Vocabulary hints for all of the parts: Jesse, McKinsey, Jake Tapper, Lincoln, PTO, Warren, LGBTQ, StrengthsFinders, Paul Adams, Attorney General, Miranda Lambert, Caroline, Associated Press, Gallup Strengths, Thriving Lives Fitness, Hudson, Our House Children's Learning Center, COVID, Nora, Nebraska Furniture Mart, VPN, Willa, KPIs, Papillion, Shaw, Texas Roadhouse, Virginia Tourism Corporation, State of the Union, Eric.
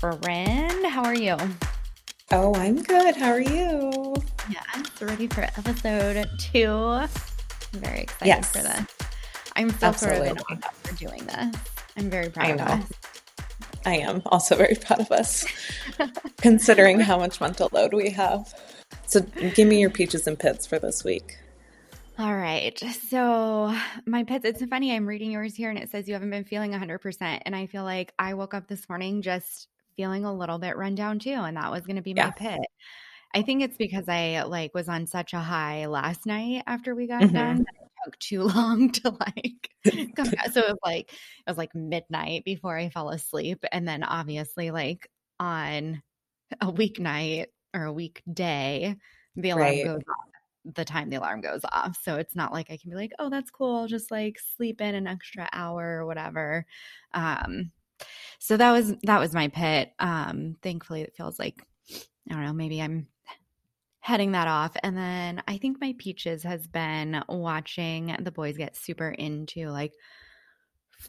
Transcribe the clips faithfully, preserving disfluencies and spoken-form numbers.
friend. How are you? Oh, I'm good. How are you? Yeah, I'm ready for episode two. I'm very excited yes. for this. I'm so Absolutely. proud of us for doing this. I'm very proud I of know. us. I am also very proud of us, considering how much mental load we have. So give me your peaches and pits for this week. All right. So my pits, it's funny, I'm reading yours here and it says you haven't been feeling one hundred percent. And I feel like I woke up this morning just feeling a little bit run down too. And that was going to be yeah. my pit. I think it's because I like was on such a high last night after we got mm-hmm. done. That it took too long to like come out. So it was like, it was like midnight before I fell asleep. And then obviously like on a weeknight or a weekday, the alarm right. goes off. The time the alarm goes off. So it's not like I can be like, oh, that's cool. I'll just like sleep in an extra hour or whatever. Um, so that was, that was my pit. Um, thankfully it feels like, I don't know, maybe I'm heading that off. And then I think my peaches has been watching the boys get super into like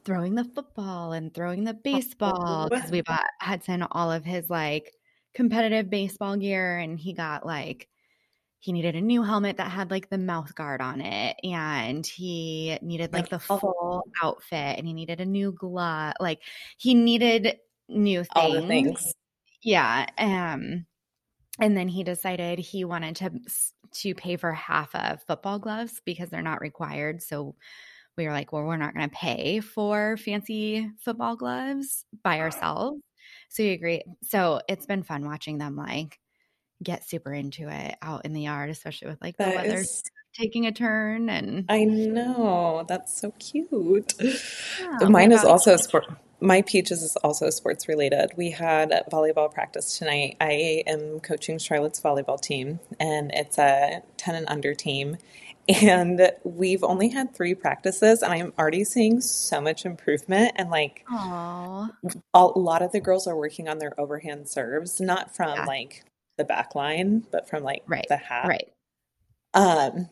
throwing the football and throwing the baseball. Cause we bought Hudson all of his like competitive baseball gear and he got like, he needed a new helmet that had like the mouth guard on it and he needed like the full outfit and he needed a new glove. Like he needed new things. All the things. Yeah. Um, and then he decided he wanted to, to pay for half of football gloves because they're not required. So we were like, well, we're not going to pay for fancy football gloves by ourselves. So you agree. So it's been fun watching them like get super into it out in the yard, especially with like the that weather is, taking a turn. And I know that's so cute. Yeah, mine is also a sport. My peaches is also sports related. We had volleyball practice tonight. I am coaching Charlotte's volleyball team and it's a ten and under team. And we've only had three practices and I'm already seeing so much improvement. And like Aww. A lot of the girls are working on their overhand serves, not from yeah. like the back line, but from like right, the hat. Right. Um,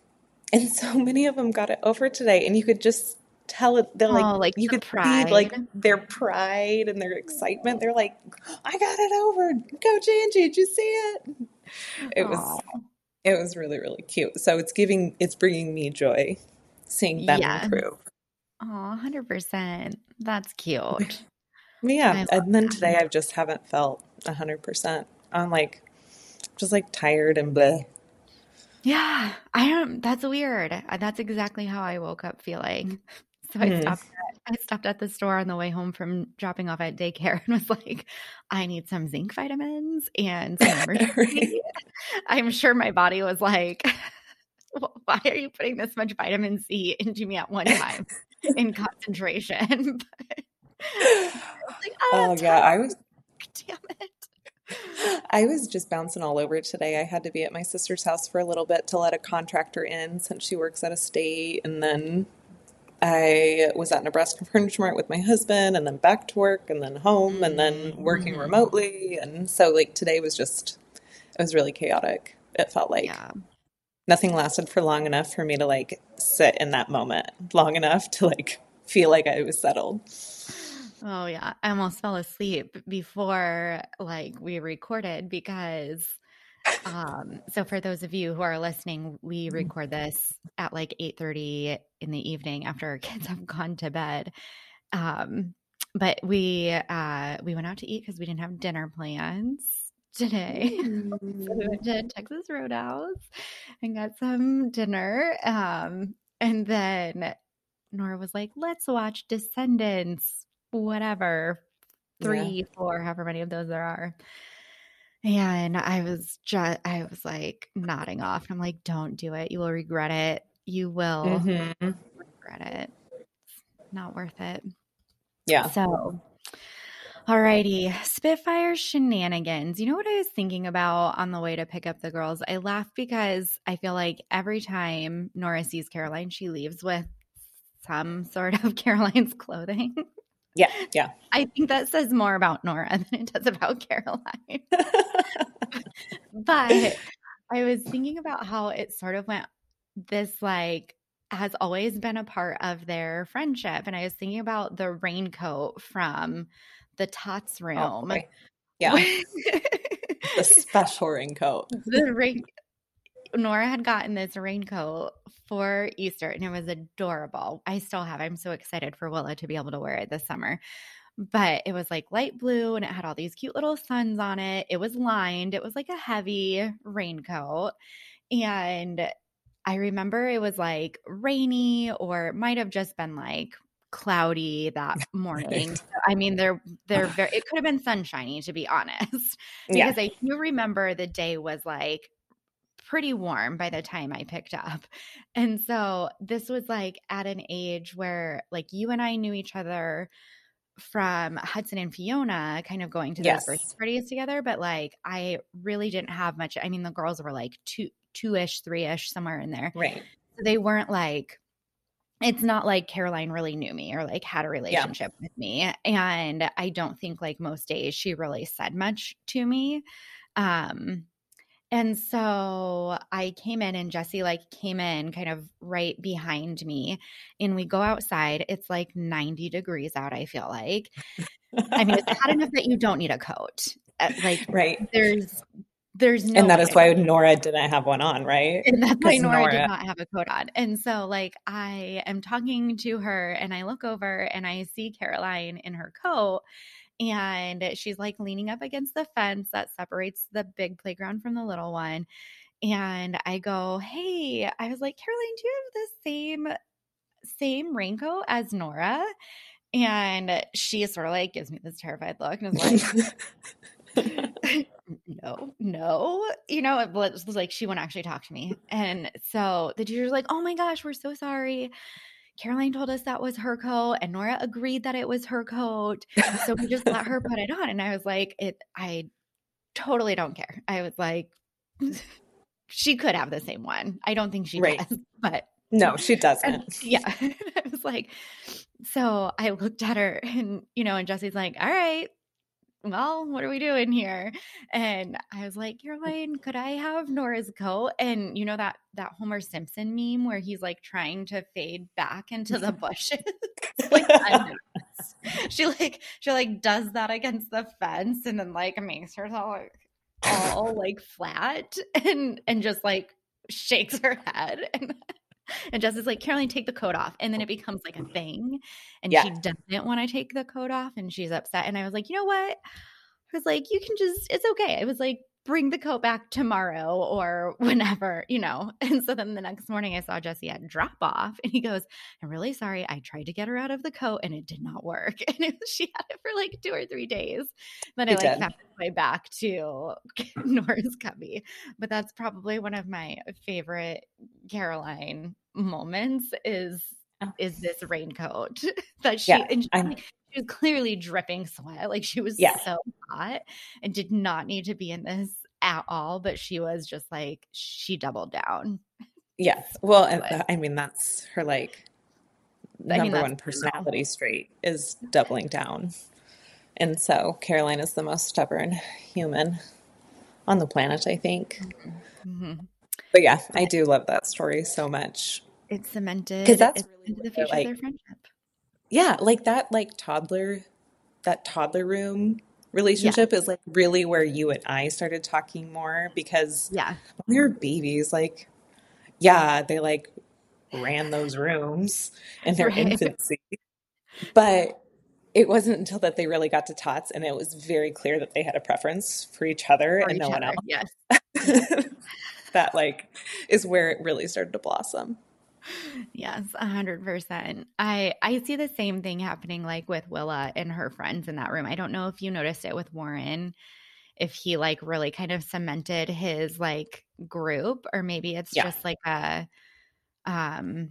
and so many of them got it over today and you could just tell it. They're oh, like, like, you could pride. see like their pride and their excitement. They're like, I got it over. Coach Angie, did you see it? It Aww. was, it was really, really cute. So it's giving, it's bringing me joy seeing them yeah. improve. Oh, one hundred percent. That's cute. yeah. And then that. today I just haven't felt one hundred percent. I'm like, just like tired and blah. Yeah. I don't, that's weird. That's exactly how I woke up feeling. So I, mm. stopped at, I stopped at the store on the way home from dropping off at daycare and was like, I need some zinc vitamins and some emergency. I'm sure my body was like, well, why are you putting this much vitamin C into me at one time in concentration? But I was like, oh, oh yeah. I was, damn it. I was just bouncing all over today. I had to be at my sister's house for a little bit to let a contractor in since she works at a state. And then I was at Nebraska Furniture Mart with my husband and then back to work and then home and then working mm-hmm. remotely. And so like today was just, it was really chaotic. It felt like yeah. nothing lasted for long enough for me to like sit in that moment long enough to like feel like I was settled. Oh, yeah. I almost fell asleep before like we recorded because um, so for those of you who are listening, we record this at like eight thirty in the evening after our kids have gone to bed. Um, but we uh, we went out to eat because we didn't have dinner plans today. So we went to Texas Roadhouse and got some dinner. Um, and then Nora was like, let's watch Descendants. Whatever, three, yeah. four, however many of those there are. And I was just, I was like nodding off. I'm like, don't do it. You will regret it. You will mm-hmm. regret it. It's not worth it. Yeah. So, all righty. Spitfire shenanigans. You know what I was thinking about on the way to pick up the girls? I laugh because I feel like every time Nora sees Caroline, she leaves with some sort of Caroline's clothing. Yeah, yeah. I think that says more about Nora than it does about Caroline. But I was thinking about how it sort of went this like has always been a part of their friendship. And I was thinking about the raincoat from the Tots room. Oh, Yeah. The special raincoat. The rain. Nora had gotten this raincoat for Easter, and it was adorable. I still have. I'm so excited for Willa to be able to wear it this summer. But it was like light blue, and it had all these cute little suns on it. It was lined. It was like a heavy raincoat. And I remember it was like rainy, or it might have just been like cloudy that morning. So, I mean, they're, they're very, it could have been sunshiny, to be honest, because yeah. I do remember the day was like pretty warm by the time I picked up. And so this was like at an age where like you and I knew each other from Hudson and Fiona kind of going to the yes. birthday parties together. But like, I really didn't have much. I mean, the girls were like two, two-ish, three-ish, somewhere in there. Right. So they weren't like, it's not like Caroline really knew me or like had a relationship yeah. with me. And I don't think like most days she really said much to me. Um, and so I came in and Jesse like came in kind of right behind me, and we go outside. It's like ninety degrees out, I feel like. I mean, it's hot enough that you don't need a coat. Like right. there's There's no And that way. Is why Nora didn't have one on, right? And that's why Nora, Nora did not have a coat on. And so like I am talking to her and I look over and I see Caroline in her coat, and she's like leaning up against the fence that separates the big playground from the little one. And I go, hey, I was like, Caroline, do you have the same, same raincoat as Nora? And she sort of like gives me this terrified look and is like, no, no, you know, it was like she wouldn't actually talk to me. And so the teacher's like, oh my gosh, we're so sorry. Caroline told us that was her coat, and Nora agreed that it was her coat. So we just let her put it on. And I was like, it, I totally don't care. I was like, she could have the same one. I don't think she right. does, but no, she doesn't. And, yeah. I was like, so I looked at her and, you know, and Jesse's like, all right, well, what are we doing here? And I was like, Caroline, could I have Nora's coat? And you know that that Homer Simpson meme where he's like trying to fade back into the bushes? Like, she like she like does that against the fence and then like makes herself like all like flat and and just like shakes her head. And And Jess is like, Caroline, take the coat off. And then it becomes like a thing. And yeah. she doesn't want to take the coat off, and she's upset. And I was like, you know what? I was like, you can just, it's okay. I was like, bring the coat back tomorrow or whenever, you know. And so then the next morning I saw Jesse at drop off, and he goes, I'm really sorry. I tried to get her out of the coat and it did not work. And it, she had it for like two or three days. Then it I like found my way back to Nora's cubby. But that's probably one of my favorite Caroline moments is oh. is this raincoat that she yeah, and she, I'm- She was clearly dripping sweat. Like she was yeah. so hot and did not need to be in this at all, but she was just like, she doubled down. Yes. Well, and, I mean, that's her like number I mean, one personality trait is doubling down. And so Caroline is the most stubborn human on the planet, I think. Mm-hmm. But yeah, I do love that story so much. It's cemented. Because that's really the future like, of their friendship. Yeah, like that, like toddler, that toddler room relationship yeah. is like really where you and I started talking more because yeah. when we were babies, like, yeah, they like ran those rooms in their right. infancy, but it wasn't until that they really got to tots and it was very clear that they had a preference for each other for and each no other. One else. Yes, that like is where it really started to blossom. Yes, a hundred percent. I I see the same thing happening like with Willa and her friends in that room. I don't know if you noticed it with Warren, if he like really kind of cemented his like group, or maybe it's yeah. just like a um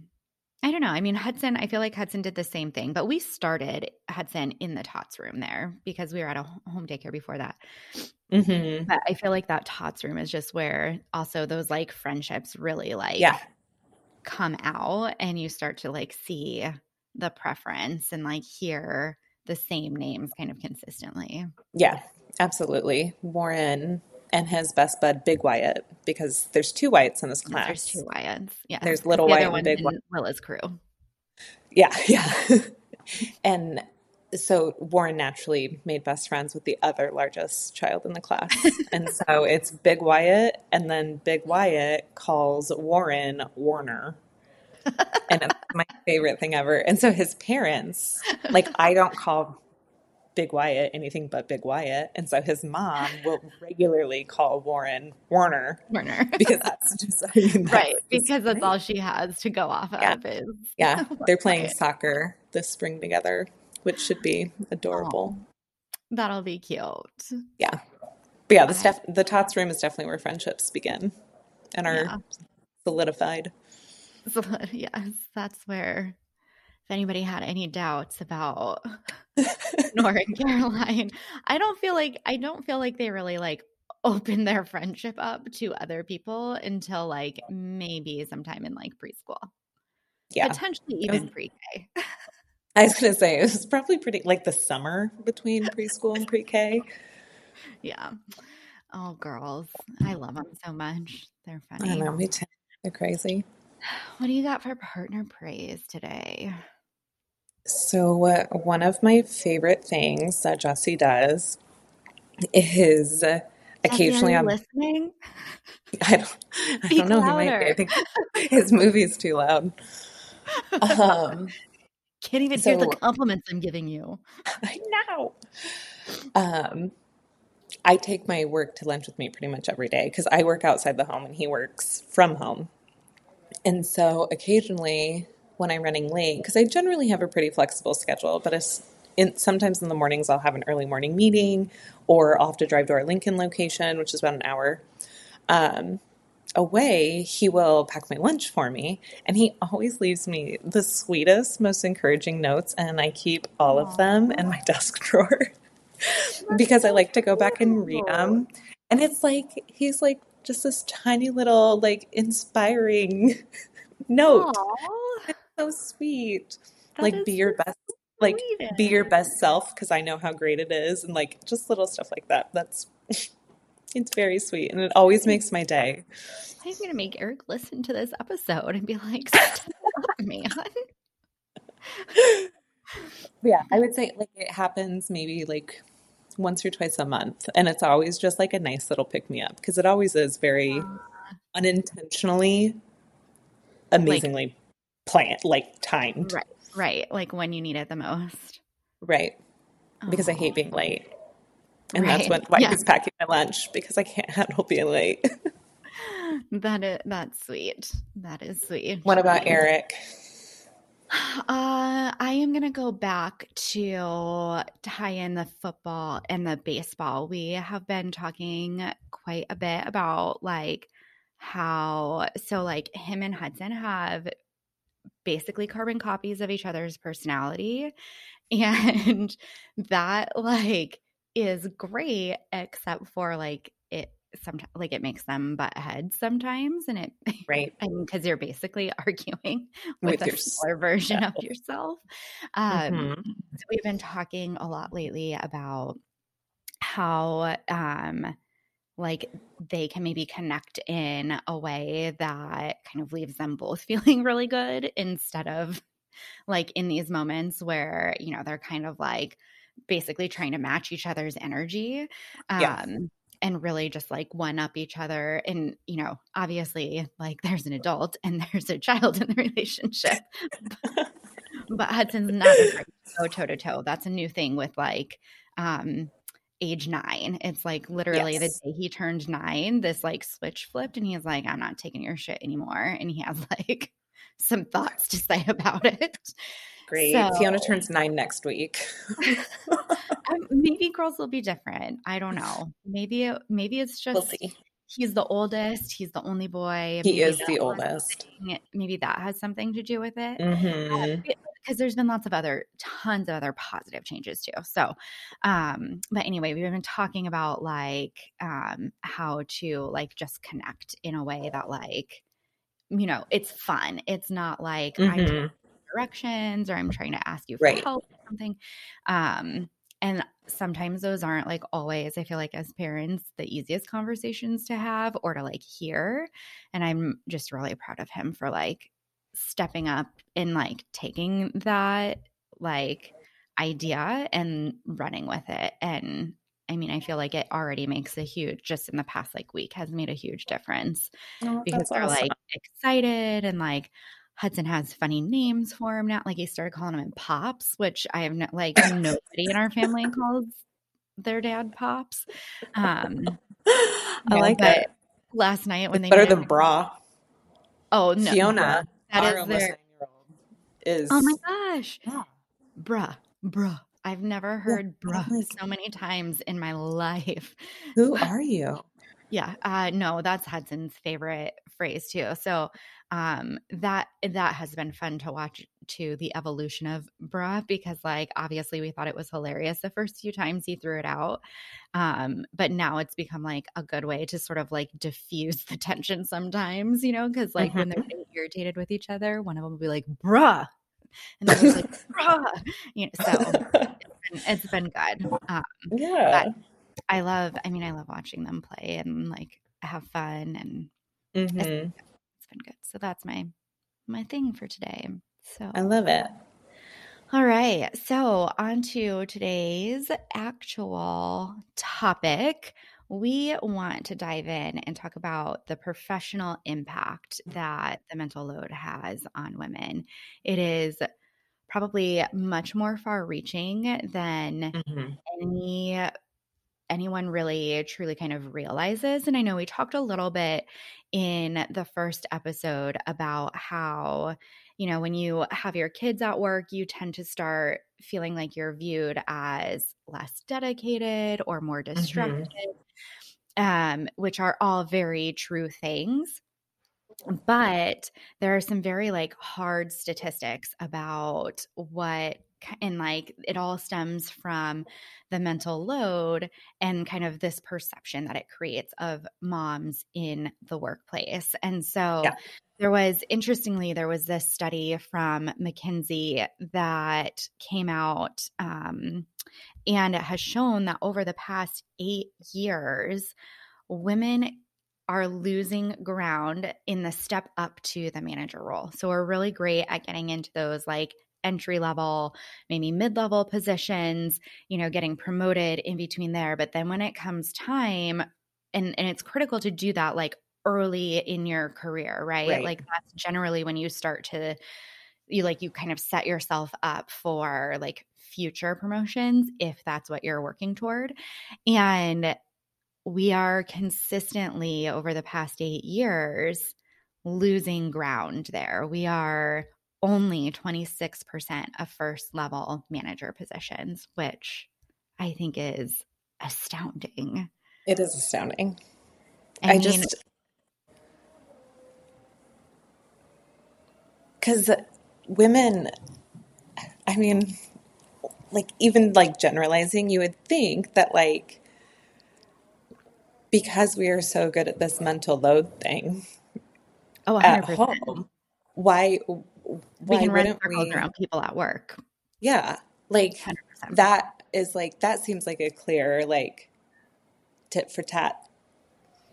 I don't know. I mean, Hudson, I feel like Hudson did the same thing, but we started Hudson in the tots room there because we were at a home daycare before that. Mm-hmm. But I feel like that tots room is just where also those like friendships really like yeah. come out, and you start to like see the preference and like hear the same names kind of consistently. Yeah, absolutely. Warren and his best bud, Big Wyatt, because there's two Wyatts in this class. There's two Wyatts. Yeah. There's little the Wyatt and Big Wyatt. Willa's crew. Yeah, yeah. And so Warren naturally made best friends with the other largest child in the class. And so it's Big Wyatt, and then Big Wyatt calls Warren Warner. And it's my favorite thing ever. And so his parents, like, I don't call Big Wyatt anything but Big Wyatt. And so his mom will regularly call Warren Warner. Warner. Because that's just, I mean, that right. Because that's all she has to go off yeah. of. Is yeah. They're playing Wyatt. Soccer this spring together, which should be adorable. Oh, that'll be cute. Yeah. But yeah, the, stuff, the Tots room is definitely where friendships begin and are yeah. solidified. So, yes, that's where, if anybody had any doubts about Nora and Caroline, I don't feel like I don't feel like they really like open their friendship up to other people until like maybe sometime in like preschool. Yeah. Potentially even was, pre-K. I was going to say, it was probably pretty like the summer between preschool and pre-K. Yeah. Oh, girls. I love them so much. They're funny. I know, me too. They're crazy. What do you got for partner praise today? So uh, one of my favorite things that Jesse does is uh, occasionally I'm listening. I don't, I don't know. He might be. I think his movie's too loud. Um, Can't even so, hear the compliments I'm giving you. I know. Um, I take my work to lunch with me pretty much every day because I work outside the home and he works from home. And so occasionally when I'm running late, because I generally have a pretty flexible schedule, but it's in, sometimes in the mornings I'll have an early morning meeting or I'll have to drive to our Lincoln location, which is about an hour um, away. He will pack my lunch for me, and he always leaves me the sweetest, most encouraging notes, and I keep all Aww. Of them in my desk drawer because I like to go back and read them. And it's like he's like, just this tiny little, like, inspiring note. Aww. It's so sweet. That like, be your best, so like, be your best self, because I know how great it is. And, like, just little stuff like that. That's, it's very sweet. And it always makes my day. I'm going to make Eric listen to this episode and be like, stop, man. Yeah, I would say, like, it happens maybe, like, once or twice a month. And it's always just like a nice little pick me up because it always is very uh, unintentionally, amazingly like, planned, like timed. Right. Right. Like when you need it the most. Right. Oh. Because I hate being late. And right. that's what, why yeah. he's packing my lunch, because I can't handle being late. that is, that's sweet. That is sweet. What about Eric? Uh, I am going to go back to tie in the football and the baseball. We have been talking quite a bit about like how – so like him and Hudson have basically carbon copies of each other's personality, and that like is great except for like it sometimes like it makes them butt heads sometimes, and it right I mean because you're basically arguing with, with a your, smaller version yeah. of yourself. Um, mm-hmm. So we've been talking a lot lately about how um, like they can maybe connect in a way that kind of leaves them both feeling really good instead of like in these moments where you know they're kind of like basically trying to match each other's energy. Um, yeah. And really just like one up each other. And, you know, obviously like there's an adult and there's a child in the relationship, but, but Hudson's not afraid to go toe to toe. That's a new thing with like um, age nine. It's like literally yes. the day he turned nine, this like switch flipped and he's like, I'm not taking your shit anymore. And he has like some thoughts to say about it. Great. So, Fiona turns nine next week. um, maybe girls will be different. I don't know. Maybe maybe it's just we'll see. He's the oldest. He's the only boy. He maybe is the oldest. Something. Maybe that has something to do with it. Because mm-hmm. uh, there's been lots of other – tons of other positive changes too. So um, – but anyway, we've been talking about like um, how to like just connect in a way that like, you know, it's fun. It's not like mm-hmm. – directions or I'm trying to ask you for right. help or something. Um, and sometimes those aren't like always, I feel like as parents, the easiest conversations to have or to like hear. And I'm just really proud of him for like stepping up and like taking that like idea and running with it. And I mean, I feel like it already makes a huge, just in the past like week has made a huge difference oh, because they're awesome. Like excited and like Hudson has funny names for him now. Like he started calling him Pops, which I have no, like nobody in our family calls their dad Pops. Um, I no, like that. Last night when it's they better than bra. Oh no, Fiona, that our is their. Is oh my gosh, yeah. bruh, bruh. I've never heard yeah, bruh like, so many times in my life. Who but, are you? Yeah, uh, no, that's Hudson's favorite phrase too. So um, that that has been fun to watch too, the evolution of bruh, because like obviously we thought it was hilarious the first few times he threw it out, um, but now it's become like a good way to sort of like diffuse the tension sometimes, you know, because like mm-hmm. when they're getting irritated with each other, one of them will be like bruh. And then it's like, bruh, you know, so it's been, it's been good. Um, yeah. But I love, I mean, I love watching them play and like have fun and mm-hmm. it's, been it's been good. So that's my, my thing for today. So I love it. All right. So on to today's actual topic. We want to dive in and talk about the professional impact that the mental load has on women. It is probably much more far-reaching than mm-hmm. any anyone really truly kind of realizes. And I know we talked a little bit in the first episode about how, you know, when you have your kids at work, you tend to start feeling like you're viewed as less dedicated or more distracted. Mm-hmm. Um, which are all very true things, but there are some very like hard statistics about what and like it all stems from the mental load and kind of this perception that it creates of moms in the workplace. And so yeah. there was interestingly there was this study from McKinsey that came out. Um, And it has shown that over the past eight years, women are losing ground in the step up to the manager role. So we're really great at getting into those like entry level, maybe mid-level positions, you know, getting promoted in between there. But then when it comes time, and, and it's critical to do that like early in your career, right? right? Like that's generally when you start to you like you kind of set yourself up for like future promotions if that's what you're working toward. And we are consistently over the past eight years losing ground there. We are only twenty-six percent of first level manager positions, which I think is astounding. It is astounding. I, I mean, just – because women – I mean – like even like generalizing, you would think that like because we are so good at this mental load thing oh, one hundred percent. At home, why why we can wouldn't run circles we around people at work? Yeah, like one hundred percent. That is like that seems like a clear like tit for tat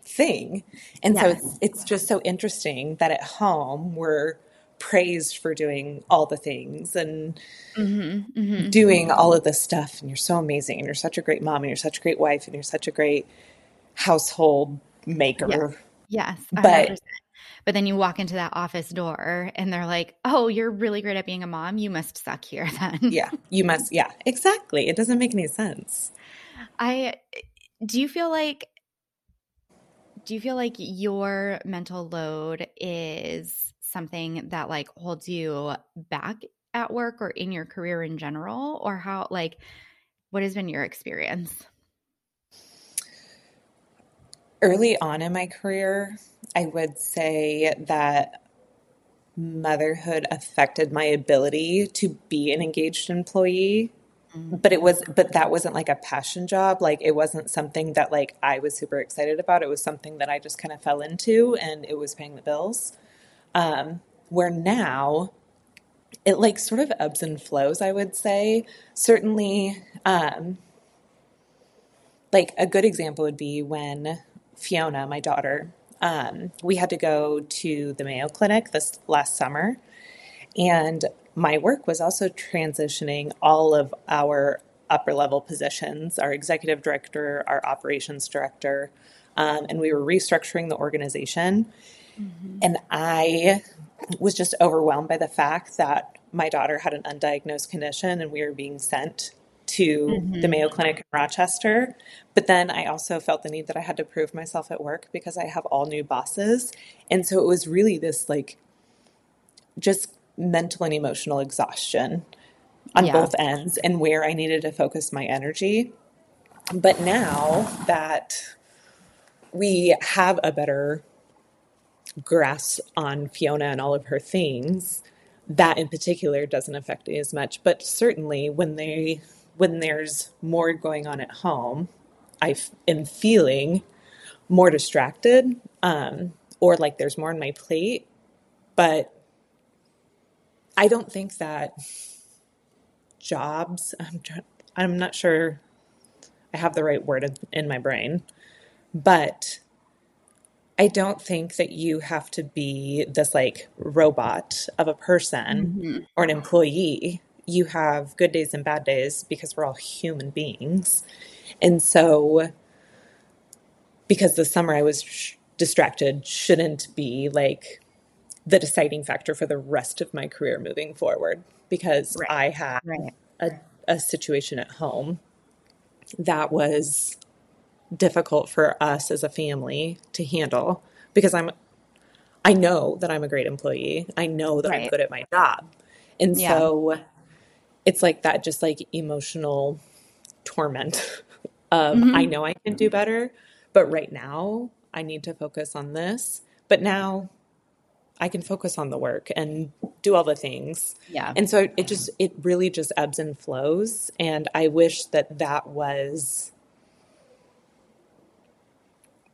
thing, and yes. so it's, it's just so interesting that at home we're praised for doing all the things and mm-hmm, mm-hmm. doing all of this stuff. And you're so amazing. And you're such a great mom and you're such a great wife and you're such a great household maker. Yes. yes but, but then you walk into that office door and they're like, oh, you're really great at being a mom. You must suck here then. yeah. You must. Yeah, exactly. It doesn't make any sense. I, do you feel like, do you feel like your mental load is something that like holds you back at work or in your career in general, or how, like, what has been your experience? Early on in my career, I would say that motherhood affected my ability to be an engaged employee, mm-hmm. but it was, but that wasn't like a passion job. Like it wasn't something that like I was super excited about. It was something that I just kind of fell into and it was paying the bills. Um, where now it like sort of ebbs and flows, I would say. Certainly, um, like a good example would be when Fiona, my daughter, um, we had to go to the Mayo Clinic this last summer and my work was also transitioning all of our upper level positions, our executive director, our operations director, um, and we were restructuring the organization. Mm-hmm. And I was just overwhelmed by the fact that my daughter had an undiagnosed condition and we were being sent to mm-hmm. the Mayo Clinic in Rochester. But then I also felt the need that I had to prove myself at work because I have all new bosses. And so it was really this like just mental and emotional exhaustion on yeah. both ends and where I needed to focus my energy. But now that we have a better grasp on Fiona and all of her things, that in particular doesn't affect me as much. But certainly when they when there's more going on at home, I f- am feeling more distracted um, or like there's more on my plate. But I don't think that jobs, I'm, I'm not sure I have the right word in, in my brain, but I don't think that you have to be this like robot of a person mm-hmm. or an employee. You have good days and bad days because we're all human beings. And so because this summer I was sh- distracted shouldn't be like the deciding factor for the rest of my career moving forward, because right. I had right. a, a situation at home that was difficult for us as a family to handle because I'm, I know that I'm a great employee. I know that right. I'm good at my job. And yeah. so it's like that, just like emotional torment of, mm-hmm. I know I can do better, but right now I need to focus on this, but now I can focus on the work and do all the things. Yeah. And so it just, it really just ebbs and flows. And I wish that that was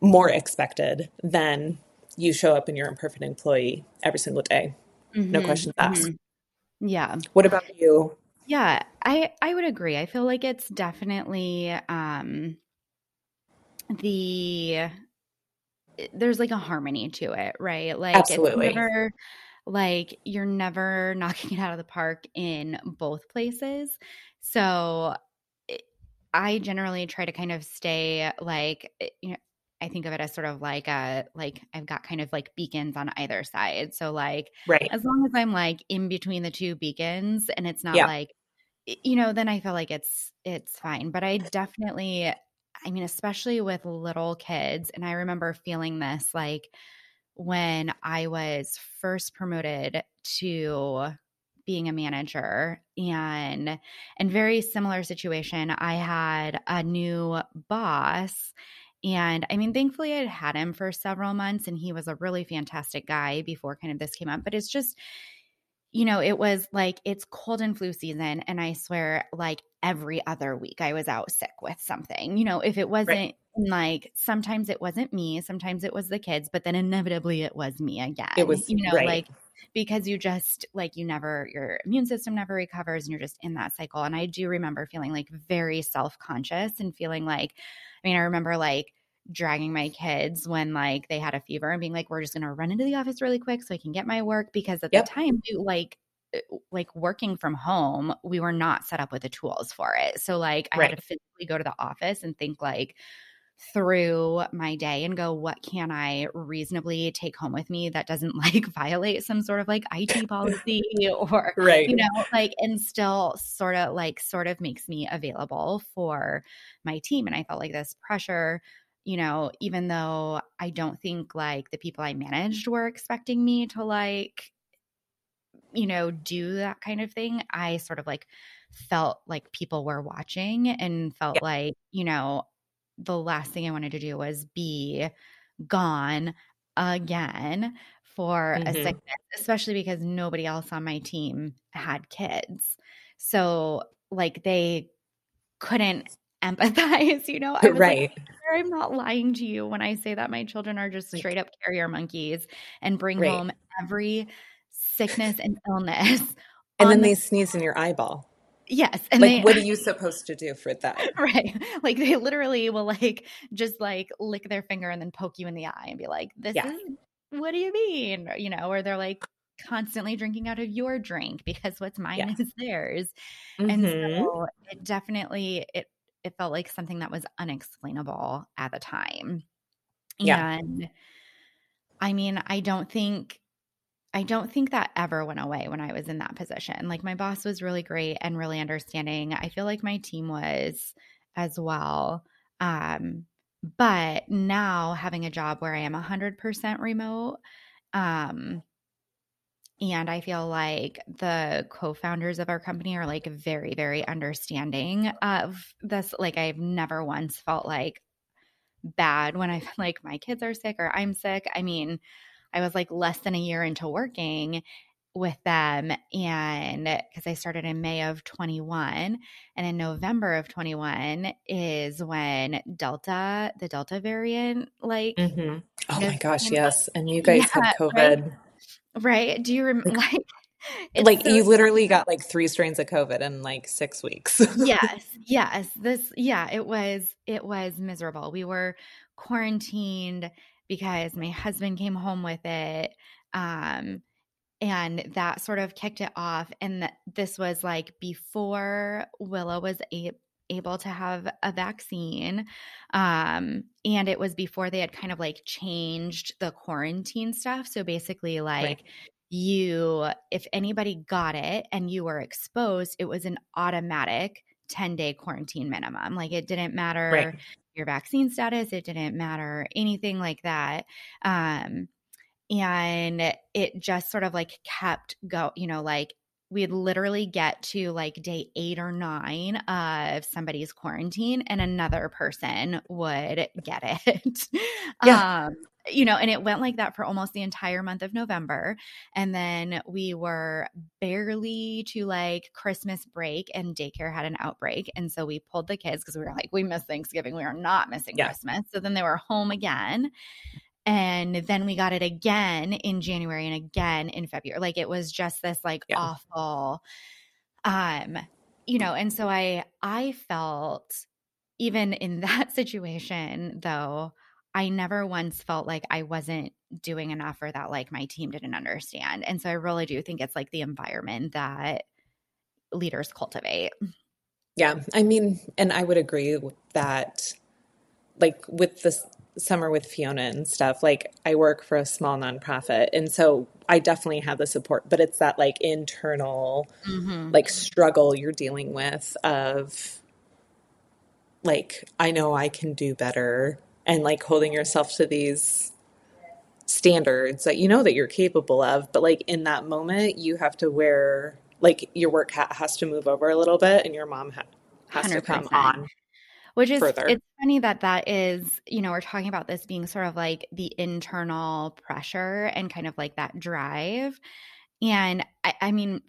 more expected than you show up and you're a perfect employee every single day. Mm-hmm. No questions asked. Mm-hmm. Yeah. What about you? Yeah, I, I would agree. I feel like it's definitely um, the – there's like a harmony to it, right? Like absolutely. It's never – like you're never knocking it out of the park in both places. So it, I generally try to kind of stay like – you know, I think of it as sort of like a, like I've got kind of like beacons on either side. So like, right. as long as I'm like in between the two beacons and it's not yeah. like, you know, then I feel like it's, it's fine. But I definitely, I mean, especially with little kids. And I remember feeling this, like when I was first promoted to being a manager, and, and very similar situation, I had a new boss. And I mean, thankfully I'd had him for several months and he was a really fantastic guy before kind of this came up, but it's just, you know, it was like, it's cold and flu season. And I swear like every other week I was out sick with something, you know, if it wasn't right. like, sometimes it wasn't me, sometimes it was the kids, but then inevitably it was me again. It was, you know, right. like, because you just like, you never, your immune system never recovers and you're just in that cycle. And I do remember feeling like very self-conscious and feeling like, I mean, I remember like dragging my kids when like they had a fever and being like, we're just going to run into the office really quick so I can get my work. Because at yep. the time, we, like, like working from home, we were not set up with the tools for it. So like I right. had to physically go to the office and think like through my day and go, what can I reasonably take home with me that doesn't like violate some sort of like I T policy or, right. you know, like, and still sort of like sort of makes me available for my team. And I felt like this pressure, you know, even though I don't think like the people I managed were expecting me to like, you know, do that kind of thing. I sort of like felt like people were watching and felt yeah. like, you know, the last thing I wanted to do was be gone again for mm-hmm. a sickness, especially because nobody else on my team had kids. So like they couldn't empathize, you know, I was right. like, I'm not lying to you when I say that my children are just straight up carrier monkeys and bring right. home every sickness and illness. And then the- they sneeze in your eyeball. Yes. And like, they, what are you supposed to do for that? Right. Like they literally will like, just like lick their finger and then poke you in the eye and be like, this yeah. is, what do you mean? You know, or they're like, constantly drinking out of your drink because what's mine yes. is theirs. Mm-hmm. And so it definitely, it, it felt like something that was unexplainable at the time. Yeah. And I mean, I don't think, I don't think that ever went away when I was in that position. Like my boss was really great and really understanding. I feel like my team was as well. Um, but now having a job where I am one hundred percent remote, um, and I feel like the co-founders of our company are like very, very understanding of this. Like I've never once felt like bad when I feel like my kids are sick or I'm sick. I mean, I was like less than a year into working with them, and because I started in May of twenty-one, and in November of twenty-one is when Delta, the Delta variant, like mm-hmm. oh my gosh, yes, and you guys yeah, had COVID. Right? Right? Do you remember? Like, like so you literally got like three strains of COVID in like six weeks. yes, yes. This, yeah. It was, it was miserable. We were quarantined because my husband came home with it, um, and that sort of kicked it off. And th- this was like before Willa was a- able to have a vaccine, um, and it was before they had kind of like changed the quarantine stuff. So basically like right. you – if anybody got it and you were exposed, it was an automatic ten-day quarantine minimum. Like it didn't matter right. your vaccine status. It didn't matter anything like that. Um, and it just sort of like kept go, you know, like we'd literally get to like day eight or nine of somebody's quarantine and another person would get it. Yeah. Um, you know, and it went like that for almost the entire month of November. And then we were barely to like Christmas break and daycare had an outbreak. And so we pulled the kids because we were like, we missed Thanksgiving. We are not missing yeah. Christmas. So then they were home again. And then we got it again in January and again in February. Like it was just this like yeah. awful, um, you know, and so I, I felt even in that situation though, I never once felt like I wasn't doing enough or that like my team didn't understand. And so I really do think it's like the environment that leaders cultivate. Yeah. I mean, and I would agree with that, like with this summer with Fiona and stuff, like I work for a small nonprofit. And so I definitely have the support, but it's that like internal mm-hmm. like struggle you're dealing with of like, I know I can do better, and like holding yourself to these standards that you know that you're capable of. But like in that moment, you have to wear like your work hat has to move over a little bit and your mom ha- has one hundred percent to come on. Which is, further. It's funny that that is, you know, we're talking about this being sort of like the internal pressure and kind of like that drive. And I, I mean,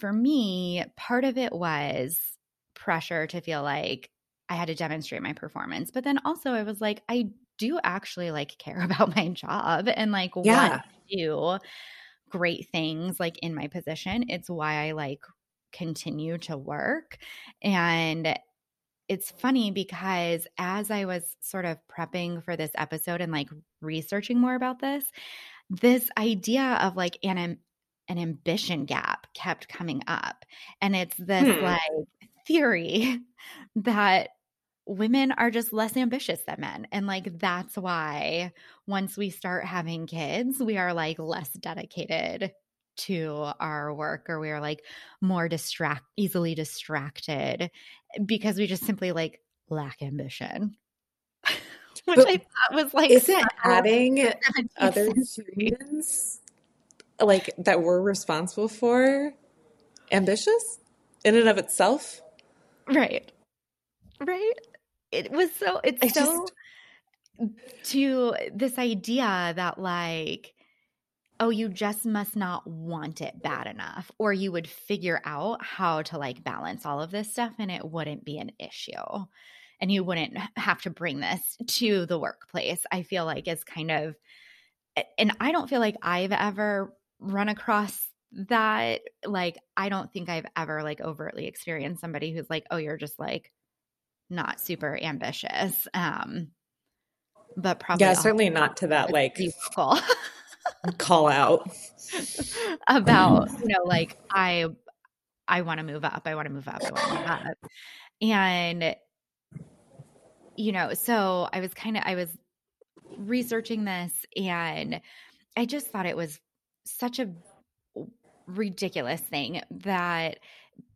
for me, part of it was pressure to feel like I had to demonstrate my performance. But then also I was like, I do actually like care about my job and like yeah. want to do great things like in my position. It's why I like continue to work. And it's funny because as I was sort of prepping for this episode and like researching more about this, this idea of like an, an ambition gap kept coming up. And it's this hmm. like theory that women are just less ambitious than men. And like that's why once we start having kids, we are like less dedicated to our work, or we are like more distract, easily distracted because we just simply like lack ambition, which but I thought was like, isn't adding other humans like that we're responsible for ambitious in and of itself? Right. Right. It was so, it's I so just, to this idea that like, oh, you just must not want it bad enough, or you would figure out how to like balance all of this stuff and it wouldn't be an issue and you wouldn't have to bring this to the workplace. I feel like is kind of, and I don't feel like I've ever run across that. Like, I don't think I've ever like overtly experienced somebody who's like, oh, you're just like not super ambitious. Um, but probably. Yeah, certainly not to that like – call out about, you know, like I, I want to move up. I want to move up. I want to move up. And, you know, so I was kind of, I was researching this and I just thought it was such a ridiculous thing that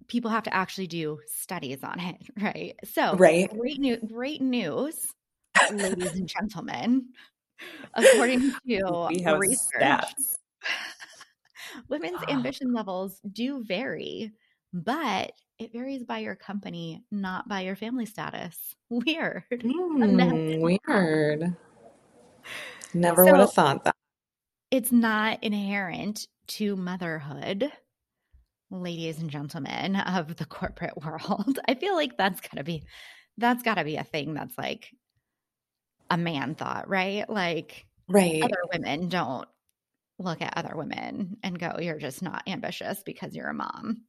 people have to actually do studies on it. Right. So right. Great, new, great news, ladies and gentlemen, according to research, stats. Women's oh. ambition levels do vary, but it varies by your company, not by your family status. Weird. Mm, weird. Never so would have thought that. It's not inherent to motherhood, ladies and gentlemen of the corporate world. I feel like that's gotta be, that's gotta be a thing that's like a man thought, right? Like right. Other women don't look at other women and go, "You're just not ambitious because you're a mom."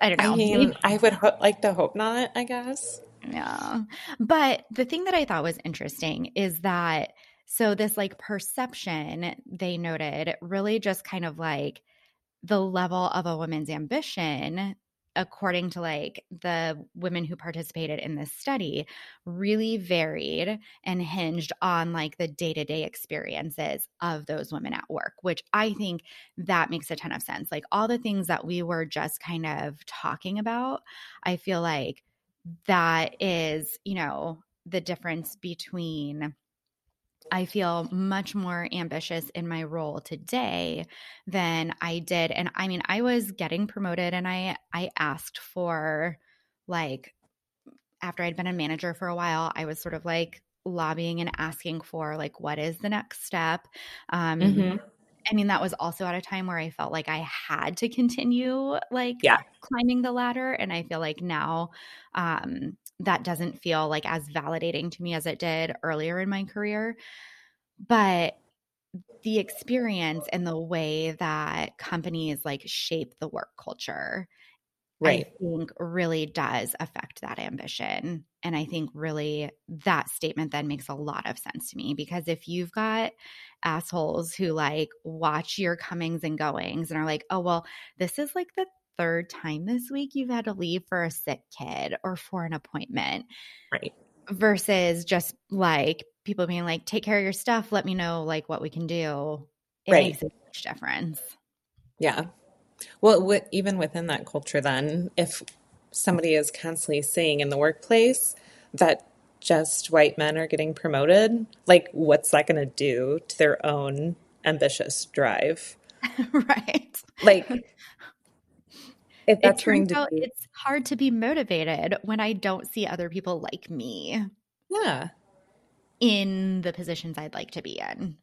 I don't know. I mean, I would ho- like to hope not, I guess. Yeah. But the thing that I thought was interesting is that, so this like perception they noted really just kind of like the level of a woman's ambition, according to like the women who participated in this study, really varied and hinged on like the day-to-day experiences of those women at work, which I think that makes a ton of sense. Like all the things that we were just kind of talking about, I feel like that is, you know, the difference between – I feel much more ambitious in my role today than I did. And I mean, I was getting promoted and I, I asked for like, after I'd been a manager for a while, I was sort of like lobbying and asking for like, what is the next step? Um, mm-hmm. I mean, that was also at a time where I felt like I had to continue like yeah. climbing the ladder. And I feel like now, um, that doesn't feel like as validating to me as it did earlier in my career. But the experience and the way that companies like shape the work culture, right. I think really does affect that ambition. And I think really that statement then makes a lot of sense to me, because if you've got assholes who like watch your comings and goings and are like, oh, well, this is like the third time this week you've had to leave for a sick kid or for an appointment, right? Versus just like people being like, take care of your stuff, let me know like what we can do. It right. makes a huge difference. Yeah. Well, w- even within that culture then, if somebody is constantly saying in the workplace that just white men are getting promoted, like what's that going to do to their own ambitious drive? Right. Like If that's it turns out be. It's hard to be motivated when I don't see other people like me. Yeah. In the positions I'd like to be in.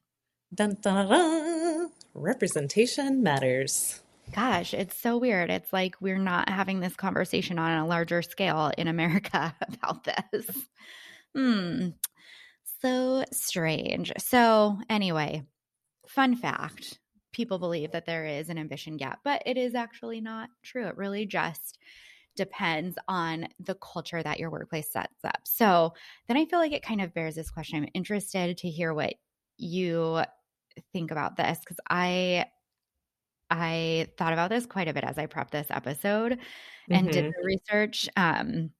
Dun, dun, dun, dun. Representation matters. Gosh, it's so weird. It's like we're not having this conversation on a larger scale in America about this. Hmm. So strange. So anyway, fun fact. People believe that there is an ambition gap, but it is actually not true. It really just depends on the culture that your workplace sets up. So then I feel like it kind of bears this question. I'm interested to hear what you think about this, because I I thought about this quite a bit as I prepped this episode and mm-hmm. did the research. Um,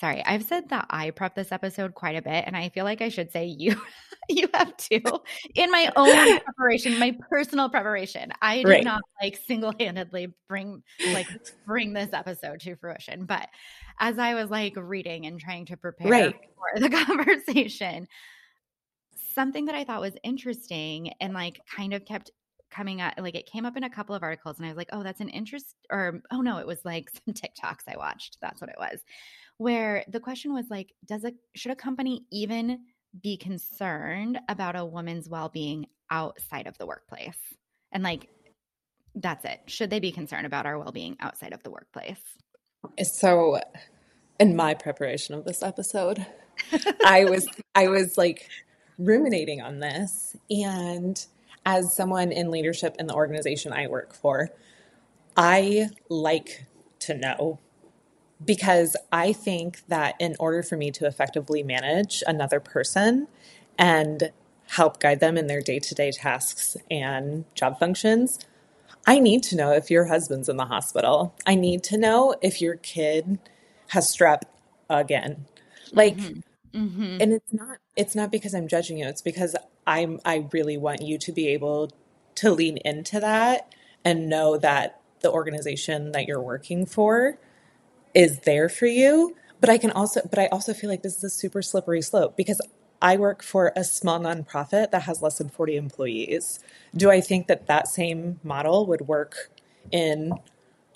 sorry, I've said that I prepped this episode quite a bit, and I feel like I should say you you have to in my own preparation, my personal preparation. I did right. not like single-handedly bring like bring this episode to fruition, but as I was like reading and trying to prepare right. for the conversation, something that I thought was interesting and like kind of kept coming up, like it came up in a couple of articles, and I was like, oh, that's an interest, or oh no, it was like some TikToks I watched. That's what it was. Where the question was like, does a should a company even be concerned about a woman's well-being outside of the workplace? And like, that's it. Should they be concerned about our well-being outside of the workplace? So, in my preparation of this episode, I was I was like ruminating on this, and as someone in leadership in the organization I work for, I like to know. Because I think that in order for me to effectively manage another person and help guide them in their day-to-day tasks and job functions. I need to know if your husband's in the hospital. I need to know if your kid has strep again. Like, mm-hmm. Mm-hmm. and it's not, it's not because I'm judging you. It's because I'm, I really want you to be able to lean into that and know that the organization that you're working for is there for you. But I can also, but I also feel like this is a super slippery slope because I work for a small nonprofit that has less than forty employees. Do I think that that same model would work in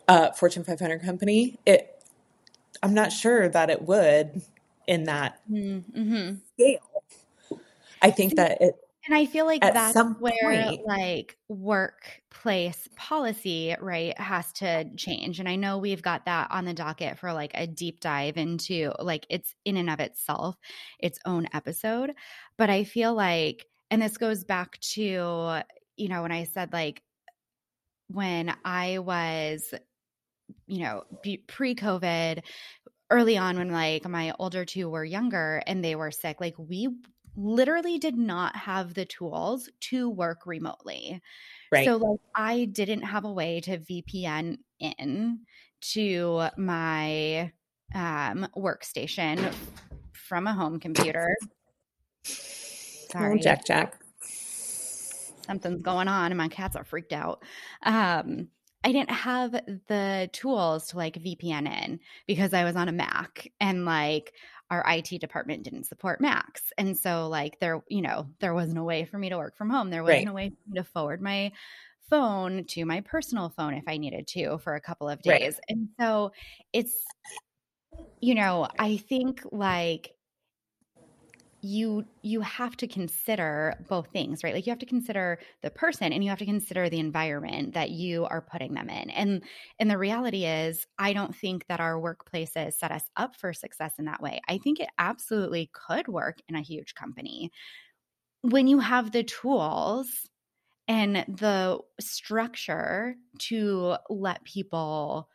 a Fortune five hundred company? It, I'm not sure that it would in that mm-hmm. scale. I think that it, and I feel like that's where point, like workplace policy, right, has to change. And I know we've got that on the docket for like a deep dive into like it's in and of itself, its own episode. But I feel like, and this goes back to, you know, when I said like when I was, you know, pre-COVID, early on when like my older two were younger and they were sick, like we literally did not have the tools to work remotely. Right. So like I didn't have a way to V P N in to my um, workstation from a home computer. Sorry. Oh, Jack, Jack. Something's going on and my cats are freaked out. Um, I didn't have the tools to like V P N in because I was on a Mac and like our I T department didn't support Macs. And so like there, you know, there wasn't a way for me to work from home. There wasn't right. a way for me to forward my phone to my personal phone if I needed to for a couple of days. Right. And so it's, you know, I think like you, you have to consider both things, right? Like you have to consider the person and you have to consider the environment that you are putting them in. And, and the reality is, I don't think that our workplaces set us up for success in that way. I think it absolutely could work in a huge company when you have the tools and the structure to let people